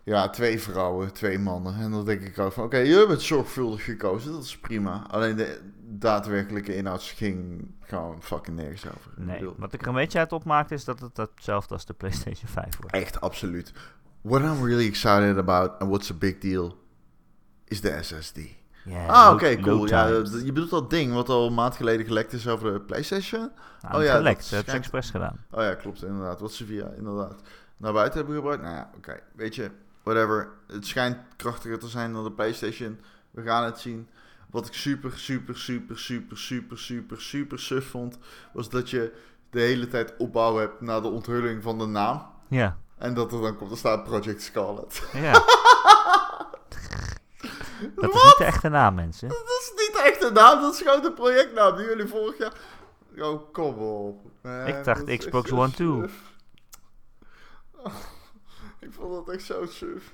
Ja, twee vrouwen, twee mannen. En dan denk ik ook van, oké, okay, je bent zorgvuldig gekozen. Dat is prima. Alleen de daadwerkelijke inhoud ging gewoon fucking nergens over. Nee, ik wat ik er een beetje uit opmaakte is dat het hetzelfde als de PlayStation five wordt. Echt, absoluut. What I'm really excited about and what's a big deal is de S S D. Yeah, ah, oké, okay, cool. Ja, je bedoelt dat ding wat al een maand geleden gelekt is over de PlayStation? Nou, oh ja, gelekt. Dat hebben ze expres gedaan. Oh ja, klopt, inderdaad. Wat ze via, inderdaad, naar buiten hebben gebruikt. Nou ja, oké, okay. Weet je... Whatever, het schijnt krachtiger te zijn dan de PlayStation. We gaan het zien. Wat ik super, super, super, super, super, super, super suf vond... was dat je de hele tijd opbouw hebt na de onthulling van de naam. Ja. En dat er dan komt te staan Project Scarlet. Ja. Dat is niet de echte naam, mensen. Dat is niet de echte naam, dat is gewoon de projectnaam die jullie vorig jaar... Oh, kom op. Man. Ik dacht Xbox One Two. Ik vond dat echt zo suf.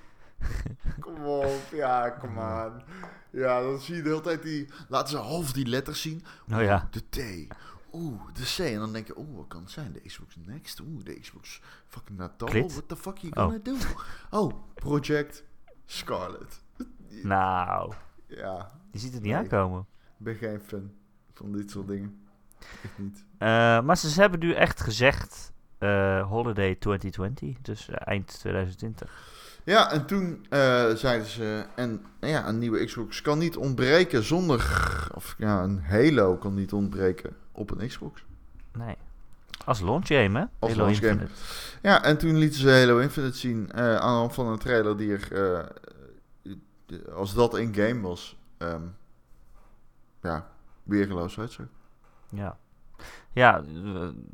Kom op, ja, kom aan. Ja, dan zie je de hele tijd die... Laten ze half die letters zien. Oeh, oh ja. De T. Oeh, de C. En dan denk je, oh, wat kan het zijn? De Xbox Next. Oeh, de Xbox fucking Natal. Klit? What the fuck are you gonna oh. do? Oh, Project Scarlet. Nou. Ja. Je ziet het niet nee. aankomen. Ik ben geen fan van dit soort dingen. Echt niet. Uh, maar ze hebben nu echt gezegd... Uh, holiday twintig twintig, dus uh, eind twintig twintig. Ja, en toen uh, zeiden ze... En ja, een nieuwe Xbox kan niet ontbreken zonder... Of ja, een Halo kan niet ontbreken op een Xbox. Nee. Als launch game, hè? Als Halo launch game. Infinite. Ja, en toen lieten ze Halo Infinite zien... Uh, aan de hand van een trailer die er... Uh, de, als dat in game was... Um, ja, weergeloos uitzag. Ja. Ja,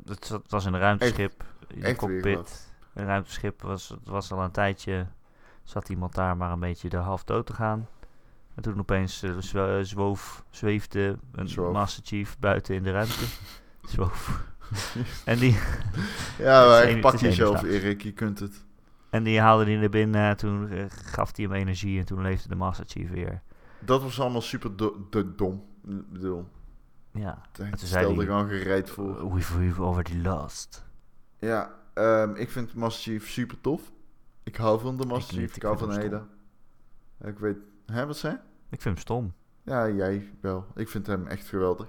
het was een ruimteschip, echt, een cockpit. Een ruimteschip was, was al een tijdje, zat iemand daar maar een beetje de half dood te gaan. En toen opeens uh, zwoof, zweefde een zwoof. Master Chief buiten in de ruimte. zwoof. en die... Ja, maar echt, pak jezelf, Erik, je kunt het. En die haalde die naar binnen, en toen uh, gaf hij hem energie en toen leefde de Master Chief weer. Dat was allemaal super do- do- dom, ik bedoel... Ja, toen stelde die, ik al gereed voor. We've, we've already lost. Ja, um, ik vind Master Chief super tof. Ik hou van de Master Chief, ik hou van Eda. Ik weet, hè, wat zei? Ik vind hem stom. Ja, jij wel. Ik vind hem echt geweldig.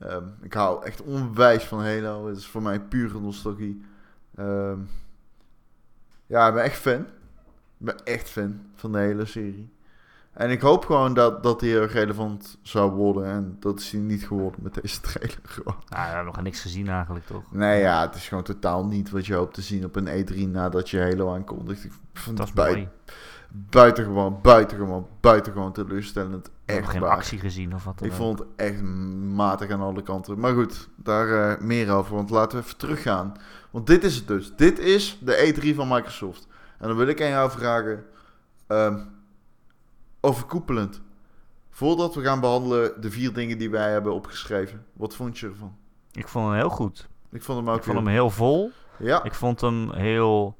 Um, ik hou echt onwijs van Halo. Het is voor mij pure nostalgie. Um, ja, ik ben echt fan. Ik ben echt fan van de hele serie. En ik hoop gewoon dat, dat die erg relevant zou worden. En dat is die niet geworden met deze trailer gewoon. Nou, we hebben nog niks gezien eigenlijk, toch? Nee, ja, het is gewoon totaal niet wat je hoopt te zien op een E drie nadat je Halo aankondigt. Ik vond dat het bui- mooi. buitengewoon, buitengewoon, buitengewoon teleurstellend. Echt, we hebben geen waar. actie gezien of wat dan. Ik ook. vond het echt matig aan alle kanten. Maar goed, daar uh, meer over, want laten we even teruggaan. Want dit is het dus. Dit is de E drie van Microsoft. En dan wil ik aan jou vragen... Um, Overkoepelend. Voordat we gaan behandelen de vier dingen die wij hebben opgeschreven. Wat vond je ervan? Ik vond hem heel goed. Ik vond hem ook Ik vond hem heel vol. Ja. Ik vond hem heel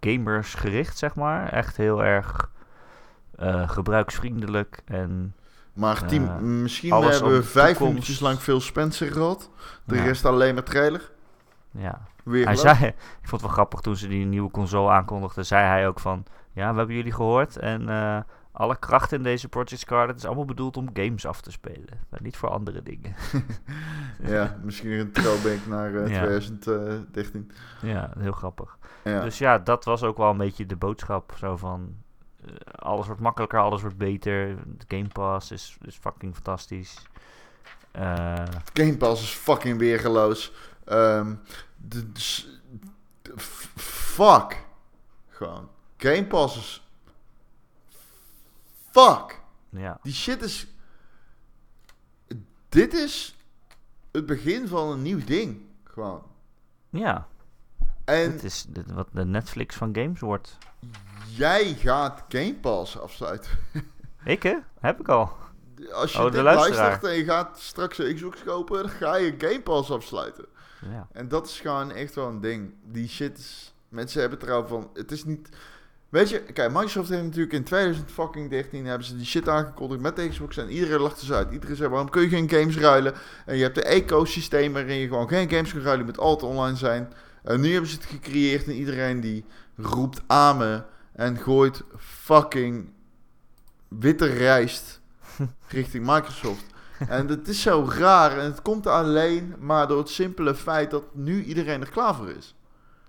gamers gericht, zeg maar. Echt heel erg uh, gebruiksvriendelijk en... Maar team, uh, misschien hebben we vijf toekomst. minuutjes lang Phil Spencer gehad. De ja. rest alleen maar trailer. Ja. Weer hij zei, ik vond het wel grappig, toen ze die nieuwe console aankondigden, zei hij ook van... Ja, we hebben jullie gehoord en uh, alle kracht in deze Project Scarlet is allemaal bedoeld om games af te spelen. Maar niet voor andere dingen. Ja, misschien een throwback naar uh, twintig dertien. Ja, heel grappig. Ja. Dus ja, dat was ook wel een beetje de boodschap zo van... Uh, alles wordt makkelijker, alles wordt beter. De Game Pass is, is fucking fantastisch. Uh, Game Pass is fucking weergeloos. Um, de, de, de, fuck. Gewoon. Game Pass is... Fuck. Ja. Die shit is... Dit is het begin van een nieuw ding. Gewoon. Ja. En... Dit is dit, wat de Netflix van games wordt. Jij gaat Game Pass afsluiten. Ik hè? Heb ik al. Als je oh, dit luistert en je gaat straks een Xbox kopen, dan ga je Game Pass afsluiten. Ja. En dat is gewoon echt wel een ding. Die shit is... Mensen hebben trouw van... Het is niet... Weet je, kijk, Microsoft heeft natuurlijk in twintig dertien hebben ze die shit aangekondigd met de Xbox en iedereen lacht dus uit. Iedereen zei, waarom kun je geen games ruilen? En je hebt de ecosysteem waarin je gewoon geen games kan ruilen, met altijd online zijn. En nu hebben ze het gecreëerd en iedereen die roept amen en gooit fucking witte rijst richting Microsoft. En het is zo raar en het komt alleen maar door het simpele feit dat nu iedereen er klaar voor is.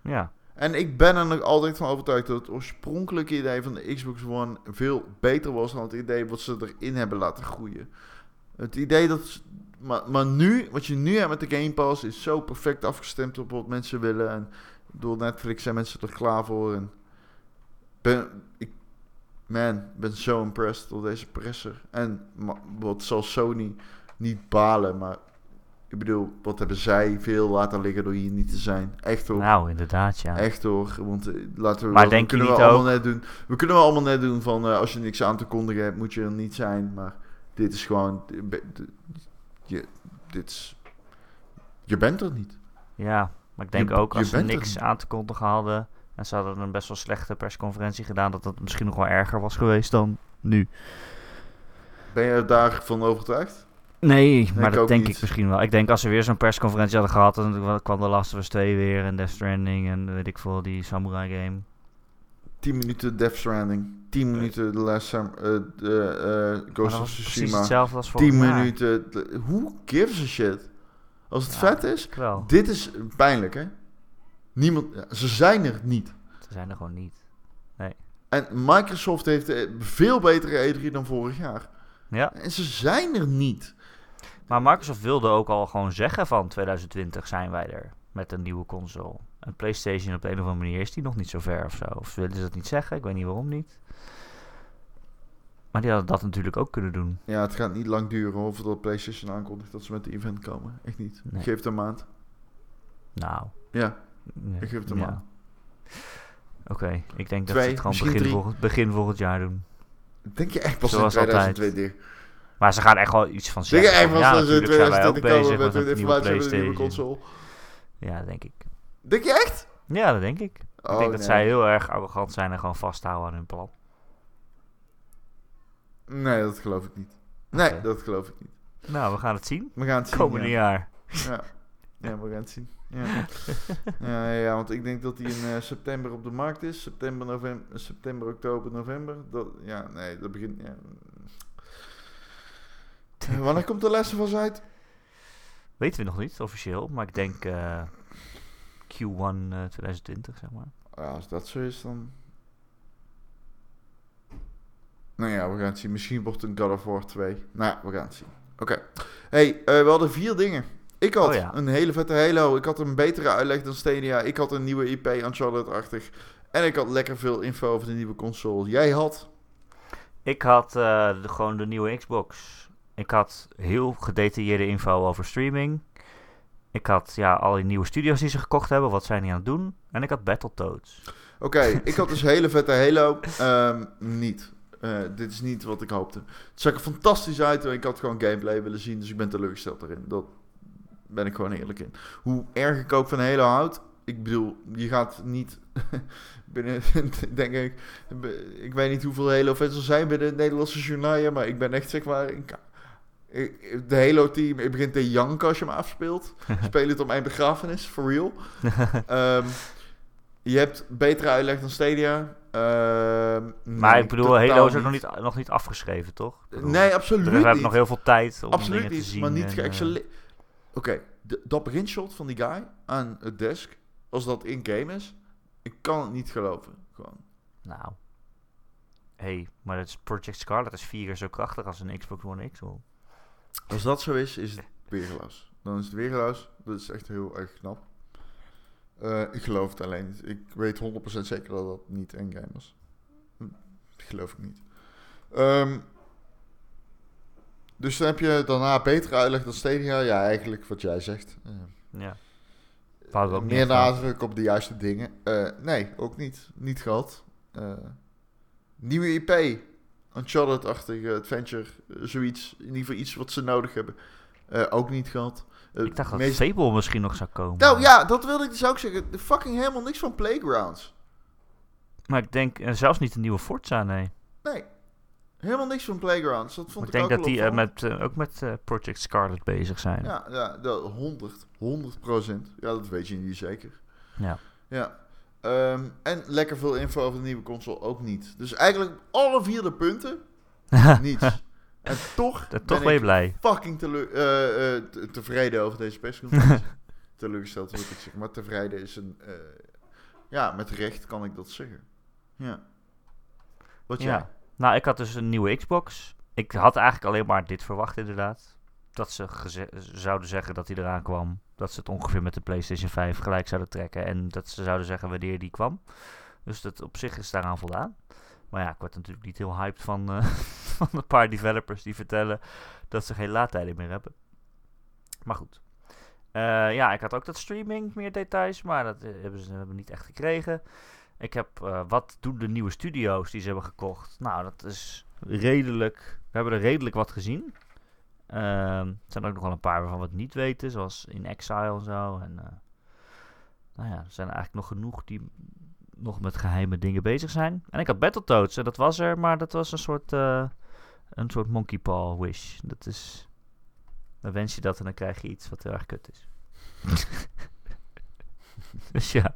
Ja. En ik ben er nog altijd van overtuigd dat het oorspronkelijke idee van de Xbox One veel beter was dan het idee wat ze erin hebben laten groeien. Het idee dat... Maar, maar nu, wat je nu hebt met de Game Pass is zo perfect afgestemd op wat mensen willen. En door Netflix zijn mensen er klaar voor. En ben, ik man, ben zo impressed door deze presser. En wat zal Sony niet balen, maar... Ik bedoel, wat hebben zij veel laten liggen door hier niet te zijn? Echt hoor. Nou, inderdaad, ja. Echt hoor, want uh, laten we... Maar denk we kunnen je niet we allemaal ook? Net doen. We kunnen wel allemaal net doen van... Uh, als je niks aan te kondigen hebt, moet je er niet zijn. Maar dit is gewoon... Be, de, je, dit is, je bent er niet. Ja, maar ik denk je, ook als ze niks aan te kondigen hadden... En ze hadden een best wel slechte persconferentie gedaan... Dat dat misschien nog wel erger was geweest dan nu. Ben je daarvan overtuigd? Nee, denk maar dat denk niet. Ik misschien wel. Ik denk als ze weer zo'n persconferentie hadden gehad... dan kwam de Last of Us twee weer en Death Stranding... en weet ik veel, die Samurai game. tien minuten Death Stranding. tien uh, minuten The Last Sam- uh, uh, Ghost of Tsushima. tien minuten... Who gives a shit? Als het ja, vet is... Dit is pijnlijk, hè? Niemand... Ze zijn er niet. Ze zijn er gewoon niet. Nee. En Microsoft heeft veel betere E drie dan vorig jaar. Ja. En ze zijn er niet. Maar Microsoft wilde ook al gewoon zeggen van twintig twintig zijn wij er met een nieuwe console. En PlayStation op de een of andere manier is die nog niet zo ver of zo. Of willen ze dat niet zeggen, ik weet niet waarom niet. Maar die hadden dat natuurlijk ook kunnen doen. Ja, het gaat niet lang duren of dat PlayStation aankondigt dat ze met de event komen. Echt niet. Nee. Ik geef het een maand. Nou. Ja, nee. Ik geef het een ja. maand. Oké, okay. ik denk Twee, dat ze het gewoon begin volgend, begin volgend jaar doen. Denk je echt pas in twintig tweeëntwintig? Maar ze gaan echt wel iets van zeggen. Denk je echt pas in twintig twintig komen met een informatie met een nieuwe console? Ja, dat denk ik. Denk je echt? Ja, dat denk ik. Oh, ik denk nee. dat zij heel erg arrogant zijn en gewoon vasthouden aan hun plan. Nee, dat geloof ik niet. Nee, okay. dat geloof ik niet. Nou, we gaan het zien. We gaan het zien. Komende ja. jaar. Ja. ja, we gaan het zien. Ja. ja, ja, want ik denk dat die in uh, september op de markt is. September, november, september, oktober, november. Dat, ja, nee, dat begint... Ja. Wanneer komt de Last of Us uit? Weten we nog niet, officieel. Maar ik denk uh, Q één uh, twintig twintig, zeg maar. Ja, als dat zo is, dan... Nou ja, we gaan het zien. Misschien wordt het een God of War twee. Nou, we gaan het zien. Oké. Okay. hey, uh, we hadden vier dingen. Ik had oh ja. een hele vette Halo. Ik had een betere uitleg dan Stadia. Ik had een nieuwe I P, Uncharted-achtig. En ik had lekker veel info over de nieuwe console. Jij had? Ik had uh, de, gewoon de nieuwe Xbox. Ik had heel gedetailleerde info over streaming. Ik had ja, al die nieuwe studios die ze gekocht hebben. Wat zijn die aan het doen? En ik had Battletoads. Oké, okay, ik had dus hele vette Halo. Um, niet. Uh, dit is niet wat ik hoopte. Het zag er fantastisch uit. Ik had gewoon gameplay willen zien. Dus ik ben teleurgesteld erin. Dat... ben ik gewoon eerlijk in. Hoe erg ik ook van Halo houd, Ik bedoel, je gaat niet binnen, denk ik, ik weet niet hoeveel Halo fans er zijn binnen het Nederlandse journaal, maar ik ben echt, zeg maar, ik, ik, de Halo-team, ik begin te janken als je me afspeelt. Speel het op mijn begrafenis, for real. um, je hebt betere uitleg dan Stadia. Uh, maar nee, ik bedoel, Halo is ook nog niet, nog niet afgeschreven, toch? Bedoel, nee, absoluut niet. We hebben nog heel veel tijd om absoluut dingen niet, te zien. Absoluut niet, maar niet geëxcelle... Oké, okay, dat beginshot van die guy aan het desk, als dat in-game is, ik kan het niet geloven. Gewoon. Nou. Hé, hey, maar dat is Project Scarlet is vier keer zo krachtig als een Xbox One X, hoor. Als dat zo is, is het weergeloos. Dan is het weergeloos. Dat is echt heel erg knap. Uh, ik geloof het alleen niet. Ik weet honderd procent zeker dat dat niet endgame was. Dat geloof ik niet. Um, dus dan heb je daarna betere uitleg dan Stadia. Ja, eigenlijk wat jij zegt. Uh, ja. Uh, meer nadruk op de juiste dingen. Uh, nee, ook niet. Niet gehad. Uh, nieuwe I P. Uncharted-achtige adventure. Uh, zoiets. In ieder geval iets wat ze nodig hebben. Uh, ook niet gehad. Uh, ik dacht dat meest... Fable misschien nog zou komen. Nou ja, dat wilde ik dus ook zeggen. Er fucking helemaal niks van Playgrounds. Maar ik denk, en zelfs niet de nieuwe Forza, nee. Nee, helemaal niks van Playgrounds. Dat vond ik, ik ook denk dat die uh, met, uh, ook met uh, Project Scarlet bezig zijn. Ja, ja dat, honderd procent. Ja, dat weet je niet zeker. Ja. Ja. Um, en lekker veel info over de nieuwe console ook niet. Dus eigenlijk alle vier de punten, niets. En toch dat ben toch ik blij. fucking teleur, uh, uh, te, tevreden over deze persconferentie. Teleurgesteld moet ik zeggen. Maar tevreden is een... Uh, ja, met recht kan ik dat zeggen. Ja. Wat ja. jij? Nou, ik had dus een nieuwe Xbox. Ik had eigenlijk alleen maar dit verwacht inderdaad. Dat ze geze- zouden zeggen dat hij eraan kwam. Dat ze het ongeveer met de PlayStation vijf gelijk zouden trekken. En dat ze zouden zeggen wanneer die kwam. Dus dat op zich is daaraan voldaan. Maar ja, ik word natuurlijk niet heel hyped van, uh, van een paar developers die vertellen dat ze geen laadtijden meer hebben. Maar goed. Uh, ja, ik had ook dat streaming, meer details, maar dat hebben ze hebben niet echt gekregen. Ik heb, uh, wat doen de nieuwe studio's die ze hebben gekocht? Nou, dat is redelijk, we hebben er redelijk wat gezien. Uh, er zijn ook nog wel een paar waarvan we het niet weten, zoals In Exile en zo. En, uh, nou ja, er zijn er eigenlijk nog genoeg die... nog met geheime dingen bezig zijn. En ik had Battletoads. En dat was er. Maar dat was een soort... Uh, een soort monkey paw wish. Dat is... Dan wens je dat en dan krijg je iets wat heel erg kut is. Dus ja.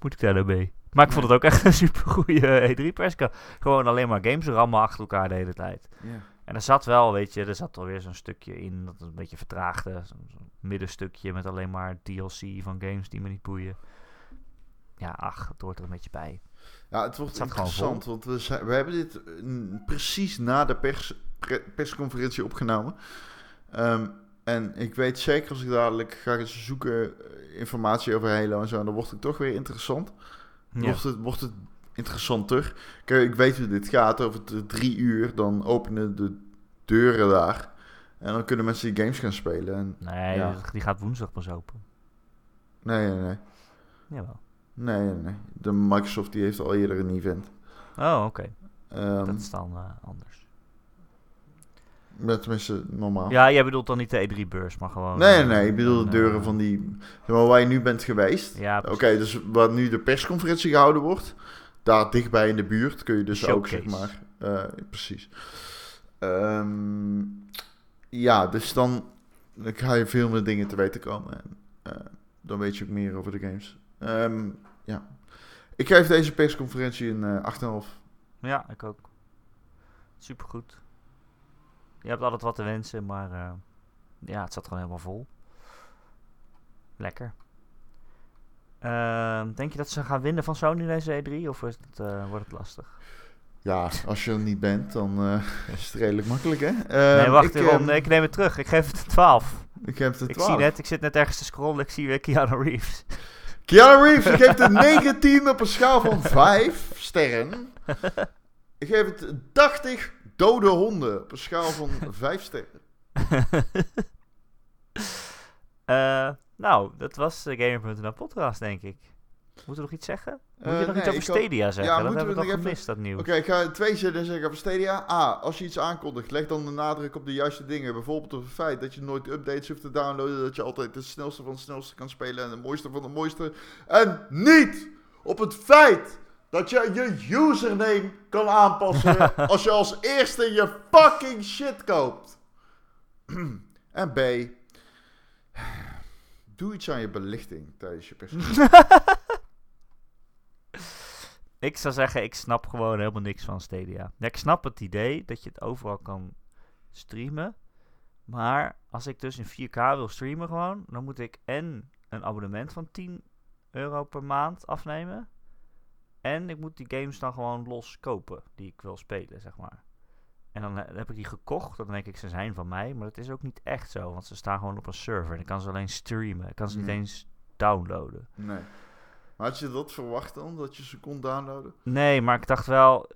Moet ik daar nou mee? Maar ik vond het ook echt een supergoeie uh, E drie persco. Gewoon alleen maar games rammen achter elkaar de hele tijd. Yeah. En er zat wel, weet je... Er zat alweer zo'n stukje in. Dat een beetje vertraagde. Zo'n middenstukje met alleen maar D L C van games die me niet boeien. Ja, ach, het hoort er een beetje bij. Ja, het wordt het interessant, want we, zijn, we hebben dit n- precies na de pers, pre- persconferentie opgenomen. Um, en ik weet zeker, als ik dadelijk ga ik zoeken informatie over Halo en zo, en dan wordt het toch weer interessant. Ja. Wordt, het, wordt het interessanter. Kijk, ik weet hoe dit gaat, over de drie uur, dan openen de deuren daar. En dan kunnen mensen die games gaan spelen. En, nee, ja. Die gaat woensdag pas open. Nee, nee, nee. Jawel. Nee, nee. De Microsoft die heeft al eerder een event. Oh, oké. Okay. Um, dat is dan uh, anders. Tenminste, normaal. Ja, jij bedoelt dan niet de E drie beurs, maar gewoon... Nee, nee, ik bedoel de deuren uh, van die... Waar je nu bent geweest. Ja, oké, okay, dus waar nu de persconferentie gehouden wordt... Daar dichtbij in de buurt kun je dus showcase. Ook, zeg maar... Uh, precies. Um, ja, dus dan, dan ga je veel meer dingen te weten komen. En, uh, dan weet je ook meer over de games... Um, ja. Ik geef deze persconferentie een uh, acht komma vijf. Ja, ik ook. Supergoed. Je hebt altijd wat te wensen, maar uh, ja, het zat gewoon helemaal vol. Lekker. Uh, denk je dat ze gaan winnen van Sony deze E drie, of is het, uh, wordt het lastig? Ja, als je er niet bent, dan uh, is het redelijk makkelijk, hè? Uh, nee, wacht, ik, uh, nee, ik neem het terug. Ik geef het een twaalf. Ik geef het een twaalf. Ik, zie net, ik zit net ergens te scrollen, ik zie weer Keanu Reeves. Keanu Reeves, ik geef het negentien op een schaal van vijf sterren. Ik geef het tachtig dode honden op een schaal van vijf sterren. Uh, nou, dat was de Gamer punt nl podcast, denk ik. Moeten we nog iets zeggen? Moet je uh, nog nee, iets over Stadia kan... zeggen? Ja, dat hebben we nog gemist, even... dat nieuws. Oké, okay, ik ga twee zinnen zeggen over Stadia. A, als je iets aankondigt, leg dan de nadruk op de juiste dingen. Bijvoorbeeld op het feit dat je nooit updates hoeft te downloaden. Dat je altijd het snelste van het snelste kan spelen en de mooiste van de mooiste. En niet op het feit dat je je username kan aanpassen als je als eerste je fucking shit koopt. En B, doe iets aan je belichting tijdens je personage. Ik zou zeggen, ik snap gewoon helemaal niks van Stadia. Ja, ik snap het idee dat je het overal kan streamen. Maar als ik dus in vier K wil streamen gewoon, dan moet ik en een abonnement van tien euro per maand afnemen. En ik moet die games dan gewoon los kopen die ik wil spelen, zeg maar. En dan heb ik die gekocht. Dan denk ik, ze zijn van mij. Maar dat is ook niet echt zo. Want ze staan gewoon op een server. En ik kan ze alleen streamen. Ik kan ze mm. niet eens downloaden. Nee. Maar had je dat verwacht dan? Dat je ze kon downloaden? Nee, maar ik dacht wel...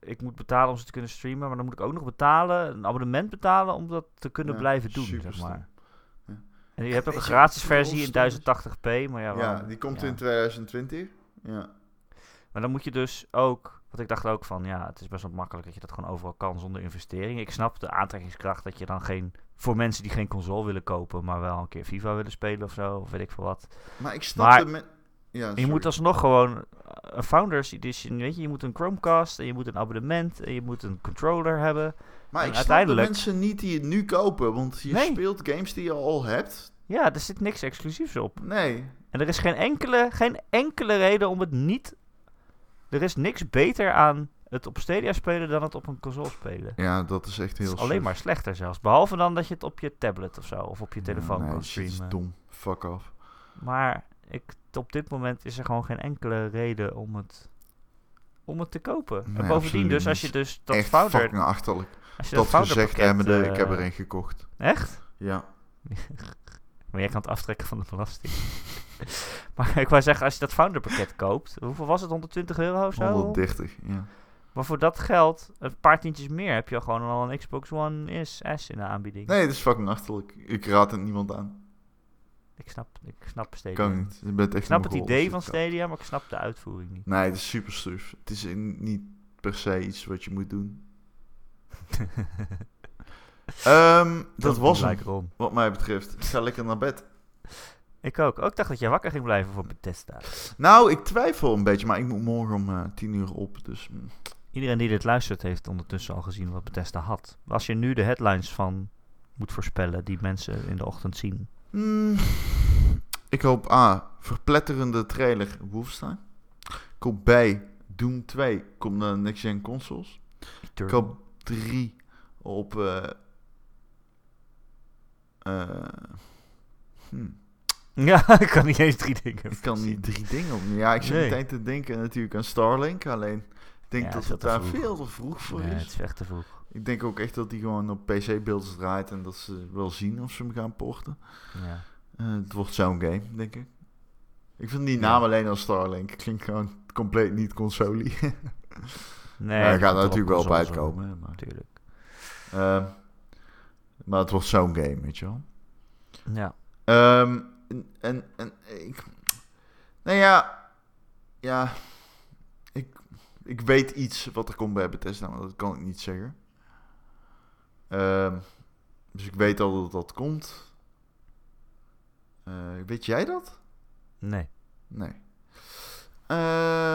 Ik moet betalen om ze te kunnen streamen. Maar dan moet ik ook nog betalen. Een abonnement betalen om dat te kunnen ja, blijven doen. Zeg maar. Ja. En je hebt ook een gratis versie in duizend tachtig p. Maar ja, waarom, ja die komt ja. in twintig twintig. Ja. Maar dan moet je dus ook... Want ik dacht ook van, ja, het is best wel makkelijk dat je dat gewoon overal kan zonder investering. Ik snap de aantrekkingskracht dat je dan geen... Voor mensen die geen console willen kopen, maar wel een keer FIFA willen spelen of zo. Of weet ik veel wat. Maar ik snap het met... Ja, je moet alsnog gewoon een Founders Edition, weet je. Je moet een Chromecast en je moet een abonnement en je moet een controller hebben. Maar en ik uiteindelijk... snap de mensen niet die het nu kopen, want je nee. speelt games die je al hebt. Ja, er zit niks exclusiefs op. Nee. En er is geen enkele, geen enkele reden om het niet... Er is niks beter aan het op Stadia spelen dan het op een console spelen. Ja, dat is echt heel slecht. Alleen maar slechter zelfs. Behalve dan dat je het op je tablet of zo, of op je telefoon ja, nee, kan streamen. Dat is dom. Fuck off. Maar ik, op dit moment is er gewoon geen enkele reden om het, om het te kopen. Nee, en bovendien dus, als je dus dat founder... Echt fucking achterlijk. Als je dat dat gezegd hebbende, uh, ik heb er een gekocht. Echt? Ja. Maar jij kan het aftrekken van de belasting. Maar ik wou zeggen, als je dat founderpakket koopt... Hoeveel was het? honderdtwintig euro of zo? honderddertig, ja. Maar voor dat geld, een paar tientjes meer... heb je al gewoon al een Xbox One S, S in de aanbieding. Nee, dat is fucking achterlijk. Ik raad het niemand aan. Ik snap, ik snap Stadia. Kan niet. Je bent echt ik snap het idee van Stadia, maar ik snap de uitvoering niet. Nee, het is super suf. Het is in, niet per se iets wat je moet doen. um, dat, dat was hem, wat mij betreft. Ik ga lekker naar bed. Ik ook. Ook dacht dat jij wakker ging blijven voor Bethesda. Nou, ik twijfel een beetje, maar ik moet morgen om uh, tien uur op. Dus. Mm. Iedereen die dit luistert heeft ondertussen al gezien wat Bethesda had. Als je nu de headlines van moet voorspellen die mensen in de ochtend zien. Mm. Ik hoop A, verpletterende trailer Wolfenstein. Ik hoop B, Doom twee komt naar Next Gen Consoles. Eternal. Ik hoop drie op... Uh, uh, hmm. Ja, ik kan niet eens drie dingen. Ik kan niet drie dingen op. Ja, ik zit nee. meteen te denken natuurlijk aan Starlink. Alleen, ik denk ja, dat het daar veel te vroeg voor nee, is. Het is echt te vroeg. Ik denk ook echt dat die gewoon op P C-beelden draait en dat ze wel zien of ze hem gaan porten. Ja. Uh, het wordt zo'n game, denk ik. Ik vind die naam ja. alleen als Starlink. Klinkt gewoon compleet niet console. Nee. Hij gaat er natuurlijk wel op uitkomen. Maar. Natuurlijk. Uh, maar het wordt zo'n game, weet je wel. Ja. Um, En, en, en ik... Nou ja... Ja... Ik, ik weet iets wat er komt bij Bethesda, maar dat kan ik niet zeggen. Uh, dus ik weet al dat dat komt. Uh, weet jij dat? Nee. Nee.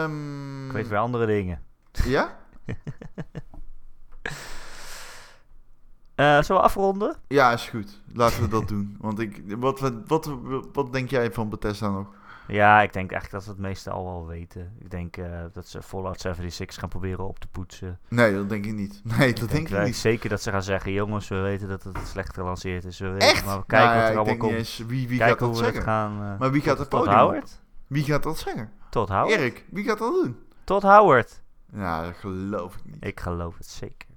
Um, ik weet wel andere dingen. Ja? Uh, zullen we afronden? Ja, is goed. Laten we dat doen. Want ik, wat, wat, wat, wat denk jij van Bethesda nog? Ja, ik denk eigenlijk dat we het meeste al wel weten. Ik denk uh, dat ze Fallout zevenenzeventig gaan proberen op te poetsen. Nee, dat denk ik niet. Nee, ik dat denk, denk ik niet. Zeker dat ze gaan zeggen, jongens, we weten dat het slecht gelanceerd is. We weten, echt? Maar we kijken nou, wat er ja, allemaal komt. Eens, wie wie gaat dat zeggen? Gaan, uh, maar wie gaat het podium? Todd Howard? Wie gaat dat zeggen? Todd Howard? Erik, wie gaat dat doen? Todd Howard. Ja, dat geloof ik niet. Ik geloof het zeker.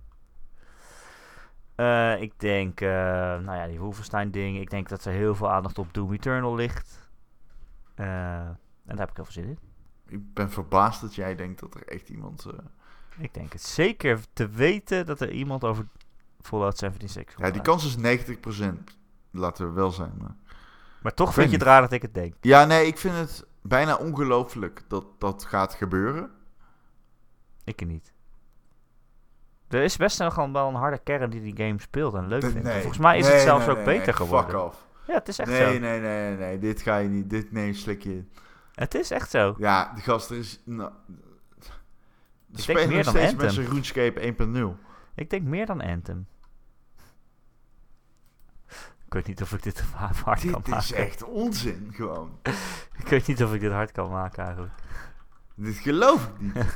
Uh, ik denk, uh, nou ja, die Wolfenstein ding. Ik denk dat er heel veel aandacht op Doom Eternal ligt. Uh, en daar heb ik heel veel zin in. Ik ben verbaasd dat jij denkt dat er echt iemand... Uh... Ik denk het zeker te weten dat er iemand over Fallout zevenenzeventig... Ja, die kans is negentig procent. Laten we wel zijn. Maar, maar toch vind je het raar dat ik het denk. Ja, nee, ik vind het... bijna ongelooflijk dat dat gaat gebeuren. Ik niet. Er is best wel gewoon wel een harde kern die die game speelt en leuk vindt. Nee, volgens mij is nee, het zelfs nee, ook nee, beter nee, geworden. Fuck off. Ja, het is echt nee, zo. Nee, nee, nee, nee. Dit ga je niet. Dit neem slik je. Het is echt zo. Ja, die gast er is... Nou, ik denk meer dan Anthem. Met zijn RuneScape één punt nul. Ik denk meer dan Anthem. Ik weet niet of ik dit hard kan dit maken. Dit is echt onzin, gewoon. Ik weet niet of ik dit hard kan maken, eigenlijk. Dit geloof ik niet.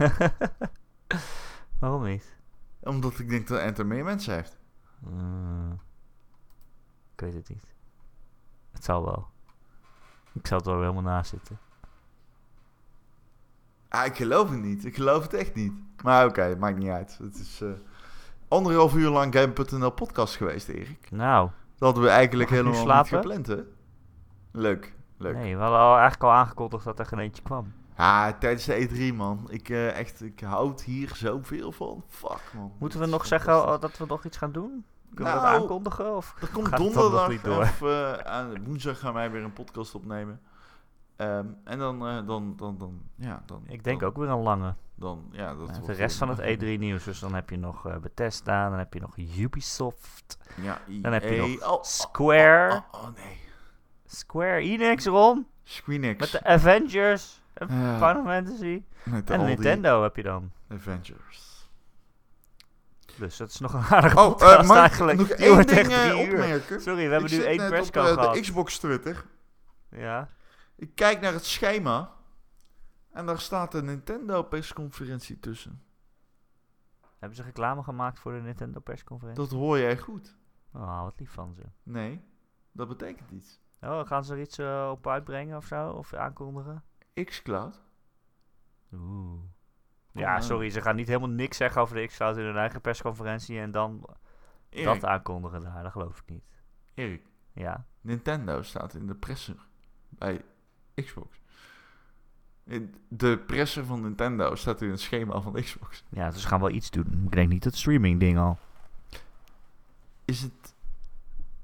Waarom niet? Omdat ik denk dat Anthem meer mensen heeft. Mm, ik weet het niet. Het zal wel. Ik zal het wel helemaal naast zitten. Ah, ik geloof het niet. Ik geloof het echt niet. Maar oké, okay, maakt niet uit. Het is uh, anderhalf uur lang Game punt n l podcast geweest, Erik. Nou. Dat hadden we eigenlijk helemaal niet gepland, hè? Leuk, leuk. Nee, we hadden al, eigenlijk al aangekondigd dat er geen eentje kwam. Ja, tijdens de E drie, man. Ik, uh, echt, ik houd hier zoveel van. Fuck, man. Moeten we nog zeggen oh, dat we nog iets gaan doen? Kunnen nou, we dat aankondigen? Of er komt donderdag of uh, aan, woensdag gaan wij weer een podcast opnemen. Um, en dan, uh, dan, dan, dan, ja, dan... Ik denk dan, ook weer een lange. Dan, ja, dat ja, de rest van het E drie nieuws. Dus dan heb je nog uh, Bethesda, dan heb je nog Ubisoft. Ja, E A. Dan heb je nog oh, Square. Oh, oh, oh, nee. Square Enix, Ron. Squeenix. Met de Avengers. En uh, Final Fantasy. En Nintendo heb je dan. Avengers. Dus dat is nog een aardige oh, podcast uh, eigenlijk. Nog één wordt ding echt drie opmerken. Uur. Sorry, we hebben Ik nu één perscall gehad. Uh, de Xbox Twitter. Ja. Ik kijk naar het schema. En daar staat de Nintendo-persconferentie tussen. Hebben ze reclame gemaakt voor de Nintendo-persconferentie? Dat hoor jij goed. Oh, wat lief van ze. Nee, dat betekent iets. Oh, gaan ze er iets uh, op uitbrengen of zo? Of aankondigen? xCloud. Oeh. Ja, sorry, ze gaan niet helemaal niks zeggen over de xCloud in hun eigen persconferentie. En dan Erik. Dat aankondigen daar, dat geloof ik niet. Erik. Ja? Nintendo staat in de presser bij Xbox. De presser van Nintendo staat in het schema van Xbox. Ja, dus gaan we wel iets doen. Ik denk niet dat streaming ding al. Is het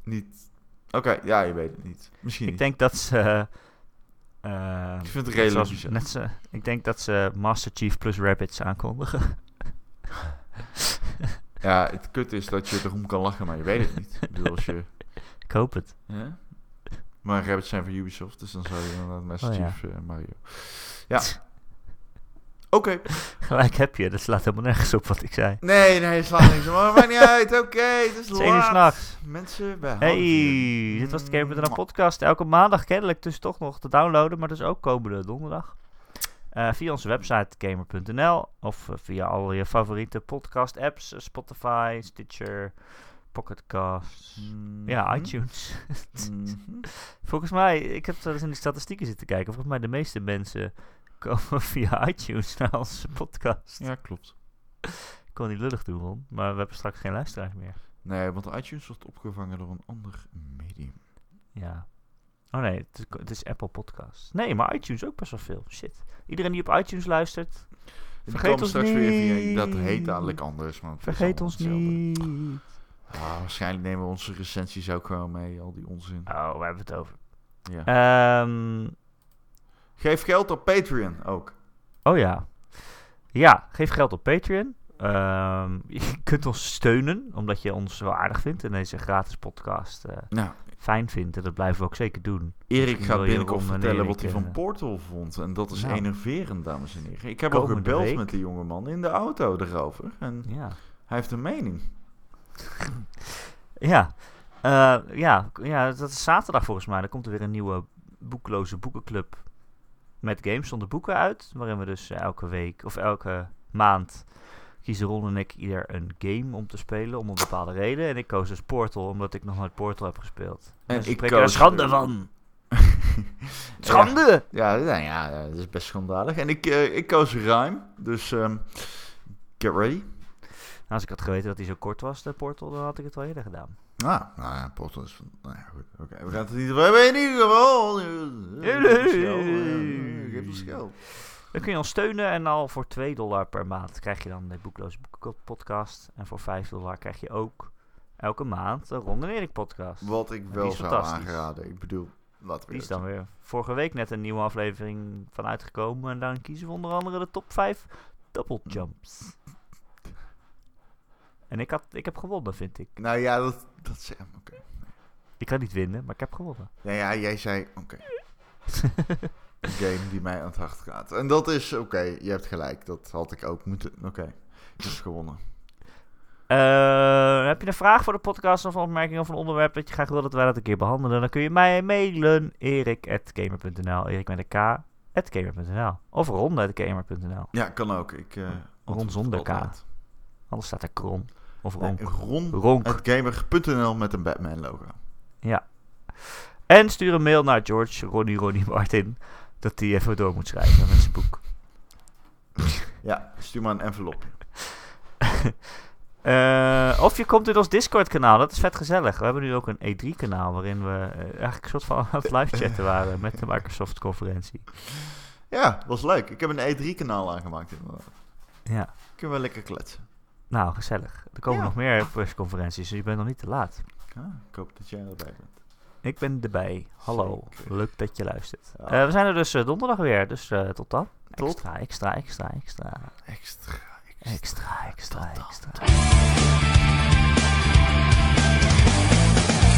niet... Oké, okay, ja, je weet het niet. Misschien Ik niet. denk dat ze... Uh, uh, ik vind het realistisch. Net zo, ik denk dat ze Master Chief plus Rabbids aankondigen. Ja, het kut is dat je erom kan lachen, maar je weet het niet. Ik bedoel, als je... Ik hoop het. Ja? Maar Rabbids zijn van Ubisoft, dus dan zou je inderdaad Master oh, Chief ja. uh, Mario. Ja. Oké. Okay. Gelijk heb je, dat slaat helemaal nergens op wat ik zei. Nee, nee, het slaat niks op. Maar maakt niet uit, oké. Okay, het is laat. één uur 's nachts. Mensen, bij Hey, hier. Dit was de Game punt n l podcast. Elke maandag kennelijk dus toch nog te downloaden, maar dus ook komende donderdag. Uh, via onze website Gamer punt n l of uh, via al je favoriete podcast apps. Uh, Spotify, Stitcher... Pocketcasts. Mm-hmm. Ja, iTunes. Mm-hmm. Volgens mij, ik heb wel eens in de statistieken zitten kijken. Volgens mij de meeste mensen komen via iTunes naar onze podcast. Ja, klopt. Ik kon niet lullig doen, Ron. Maar we hebben straks geen luisteraars meer. Nee, want iTunes wordt opgevangen door een ander medium. Ja. Oh nee, het is, het is Apple Podcasts. Nee, maar iTunes ook best wel veel. Shit. Iedereen die op iTunes luistert... Vergeet ons straks niet. Weer via, dat heet dadelijk anders. Maar vergeet ons niet. Ah, waarschijnlijk nemen we onze recensies ook wel mee, al die onzin. Oh, we hebben het over. Ja. Um, geef geld op Patreon ook. Oh ja. Ja, geef geld op Patreon. Um, je kunt ons steunen, omdat je ons wel aardig vindt en deze gratis podcast uh, nou, fijn vindt. En dat blijven we ook zeker doen. Erik gaat binnenkort vertellen wat hij van Portal vond. En dat is nou, enerverend, dames en heren. Ik heb ook gebeld week. met die jongeman in de auto erover. En ja. Hij heeft een mening. Ja, uh, ja, ja, dat is zaterdag volgens mij. Dan komt er weer een nieuwe boekloze boekenclub met games zonder boeken uit. Waarin we dus elke week of elke maand kiezen Ron en ik ieder een game om te spelen. Om een bepaalde reden. En ik koos dus Portal, omdat ik nog nooit Portal heb gespeeld. En, en ik spreek er schande de... van. Schande! Ja, ja, nou ja, dat is best schandalig. En ik, uh, ik koos Rime, dus um, get ready. Nou, als ik had geweten dat hij zo kort was, de Portal, dan had ik het wel eerder gedaan. Ah, nou ja, Portal is van... Nou ja, goed. Oké, okay, we gaan het niet... We hebben in ieder geval... Geef ons geld. Dan kun je ons steunen en al voor twee dollar per maand krijg je dan de Boekloze Boekenpodcast. En voor vijf dollar krijg je ook elke maand een Ron en Erik podcast. Wat ik wel zou aangeraden. Ik bedoel, Wat weer. Die is dan weer vorige week net een nieuwe aflevering van uitgekomen. En daarin kiezen we onder andere de top vijf double jumps. En ik, had, ik heb gewonnen, vind ik. Nou ja, dat, dat is... Oké. Okay. Ik kan niet winnen, maar ik heb gewonnen. Ja, ja jij zei... Oké. Okay. Een game die mij aan het hart gaat. En dat is... Oké, okay, je hebt gelijk. Dat had ik ook moeten... Oké. Okay. Ik heb gewonnen. Uh, heb je een vraag voor de podcast of een opmerking of een onderwerp dat je graag wil dat wij dat een keer behandelen? Dan kun je mij mailen. Erik at gamer punt n l Erik met een K. at gamer punt n l Of Ron at gamer punt n l Ja, kan ook. Ik, uh, Ron zonder K. Anders staat er Kron. Of Ronk. Nee, Ron at gamer punt n l met een Batman logo. Ja. En stuur een mail naar George, Ronnie, Ronnie Martin. Dat hij even door moet schrijven met zijn boek. Ja, stuur maar een envelop. uh, of je komt in ons Discord-kanaal. Dat is vet gezellig. We hebben nu ook een E drie kanaal waarin we uh, eigenlijk een soort van aan het live chatten waren met de Microsoft-conferentie. Ja, dat was leuk. Ik heb een E drie kanaal aangemaakt. Ja. Kunnen we lekker kletsen. Nou, gezellig. Er komen ja. nog meer persconferenties, dus je bent nog niet te laat. Ah, ik hoop dat jij erbij bent. Ik ben erbij. Hallo. Zeker. Leuk dat je luistert. Ah. Uh, we zijn er dus uh, donderdag weer, dus uh, tot dan. Tot. Extra, extra, extra, extra. Extra, extra, extra, extra. extra, extra.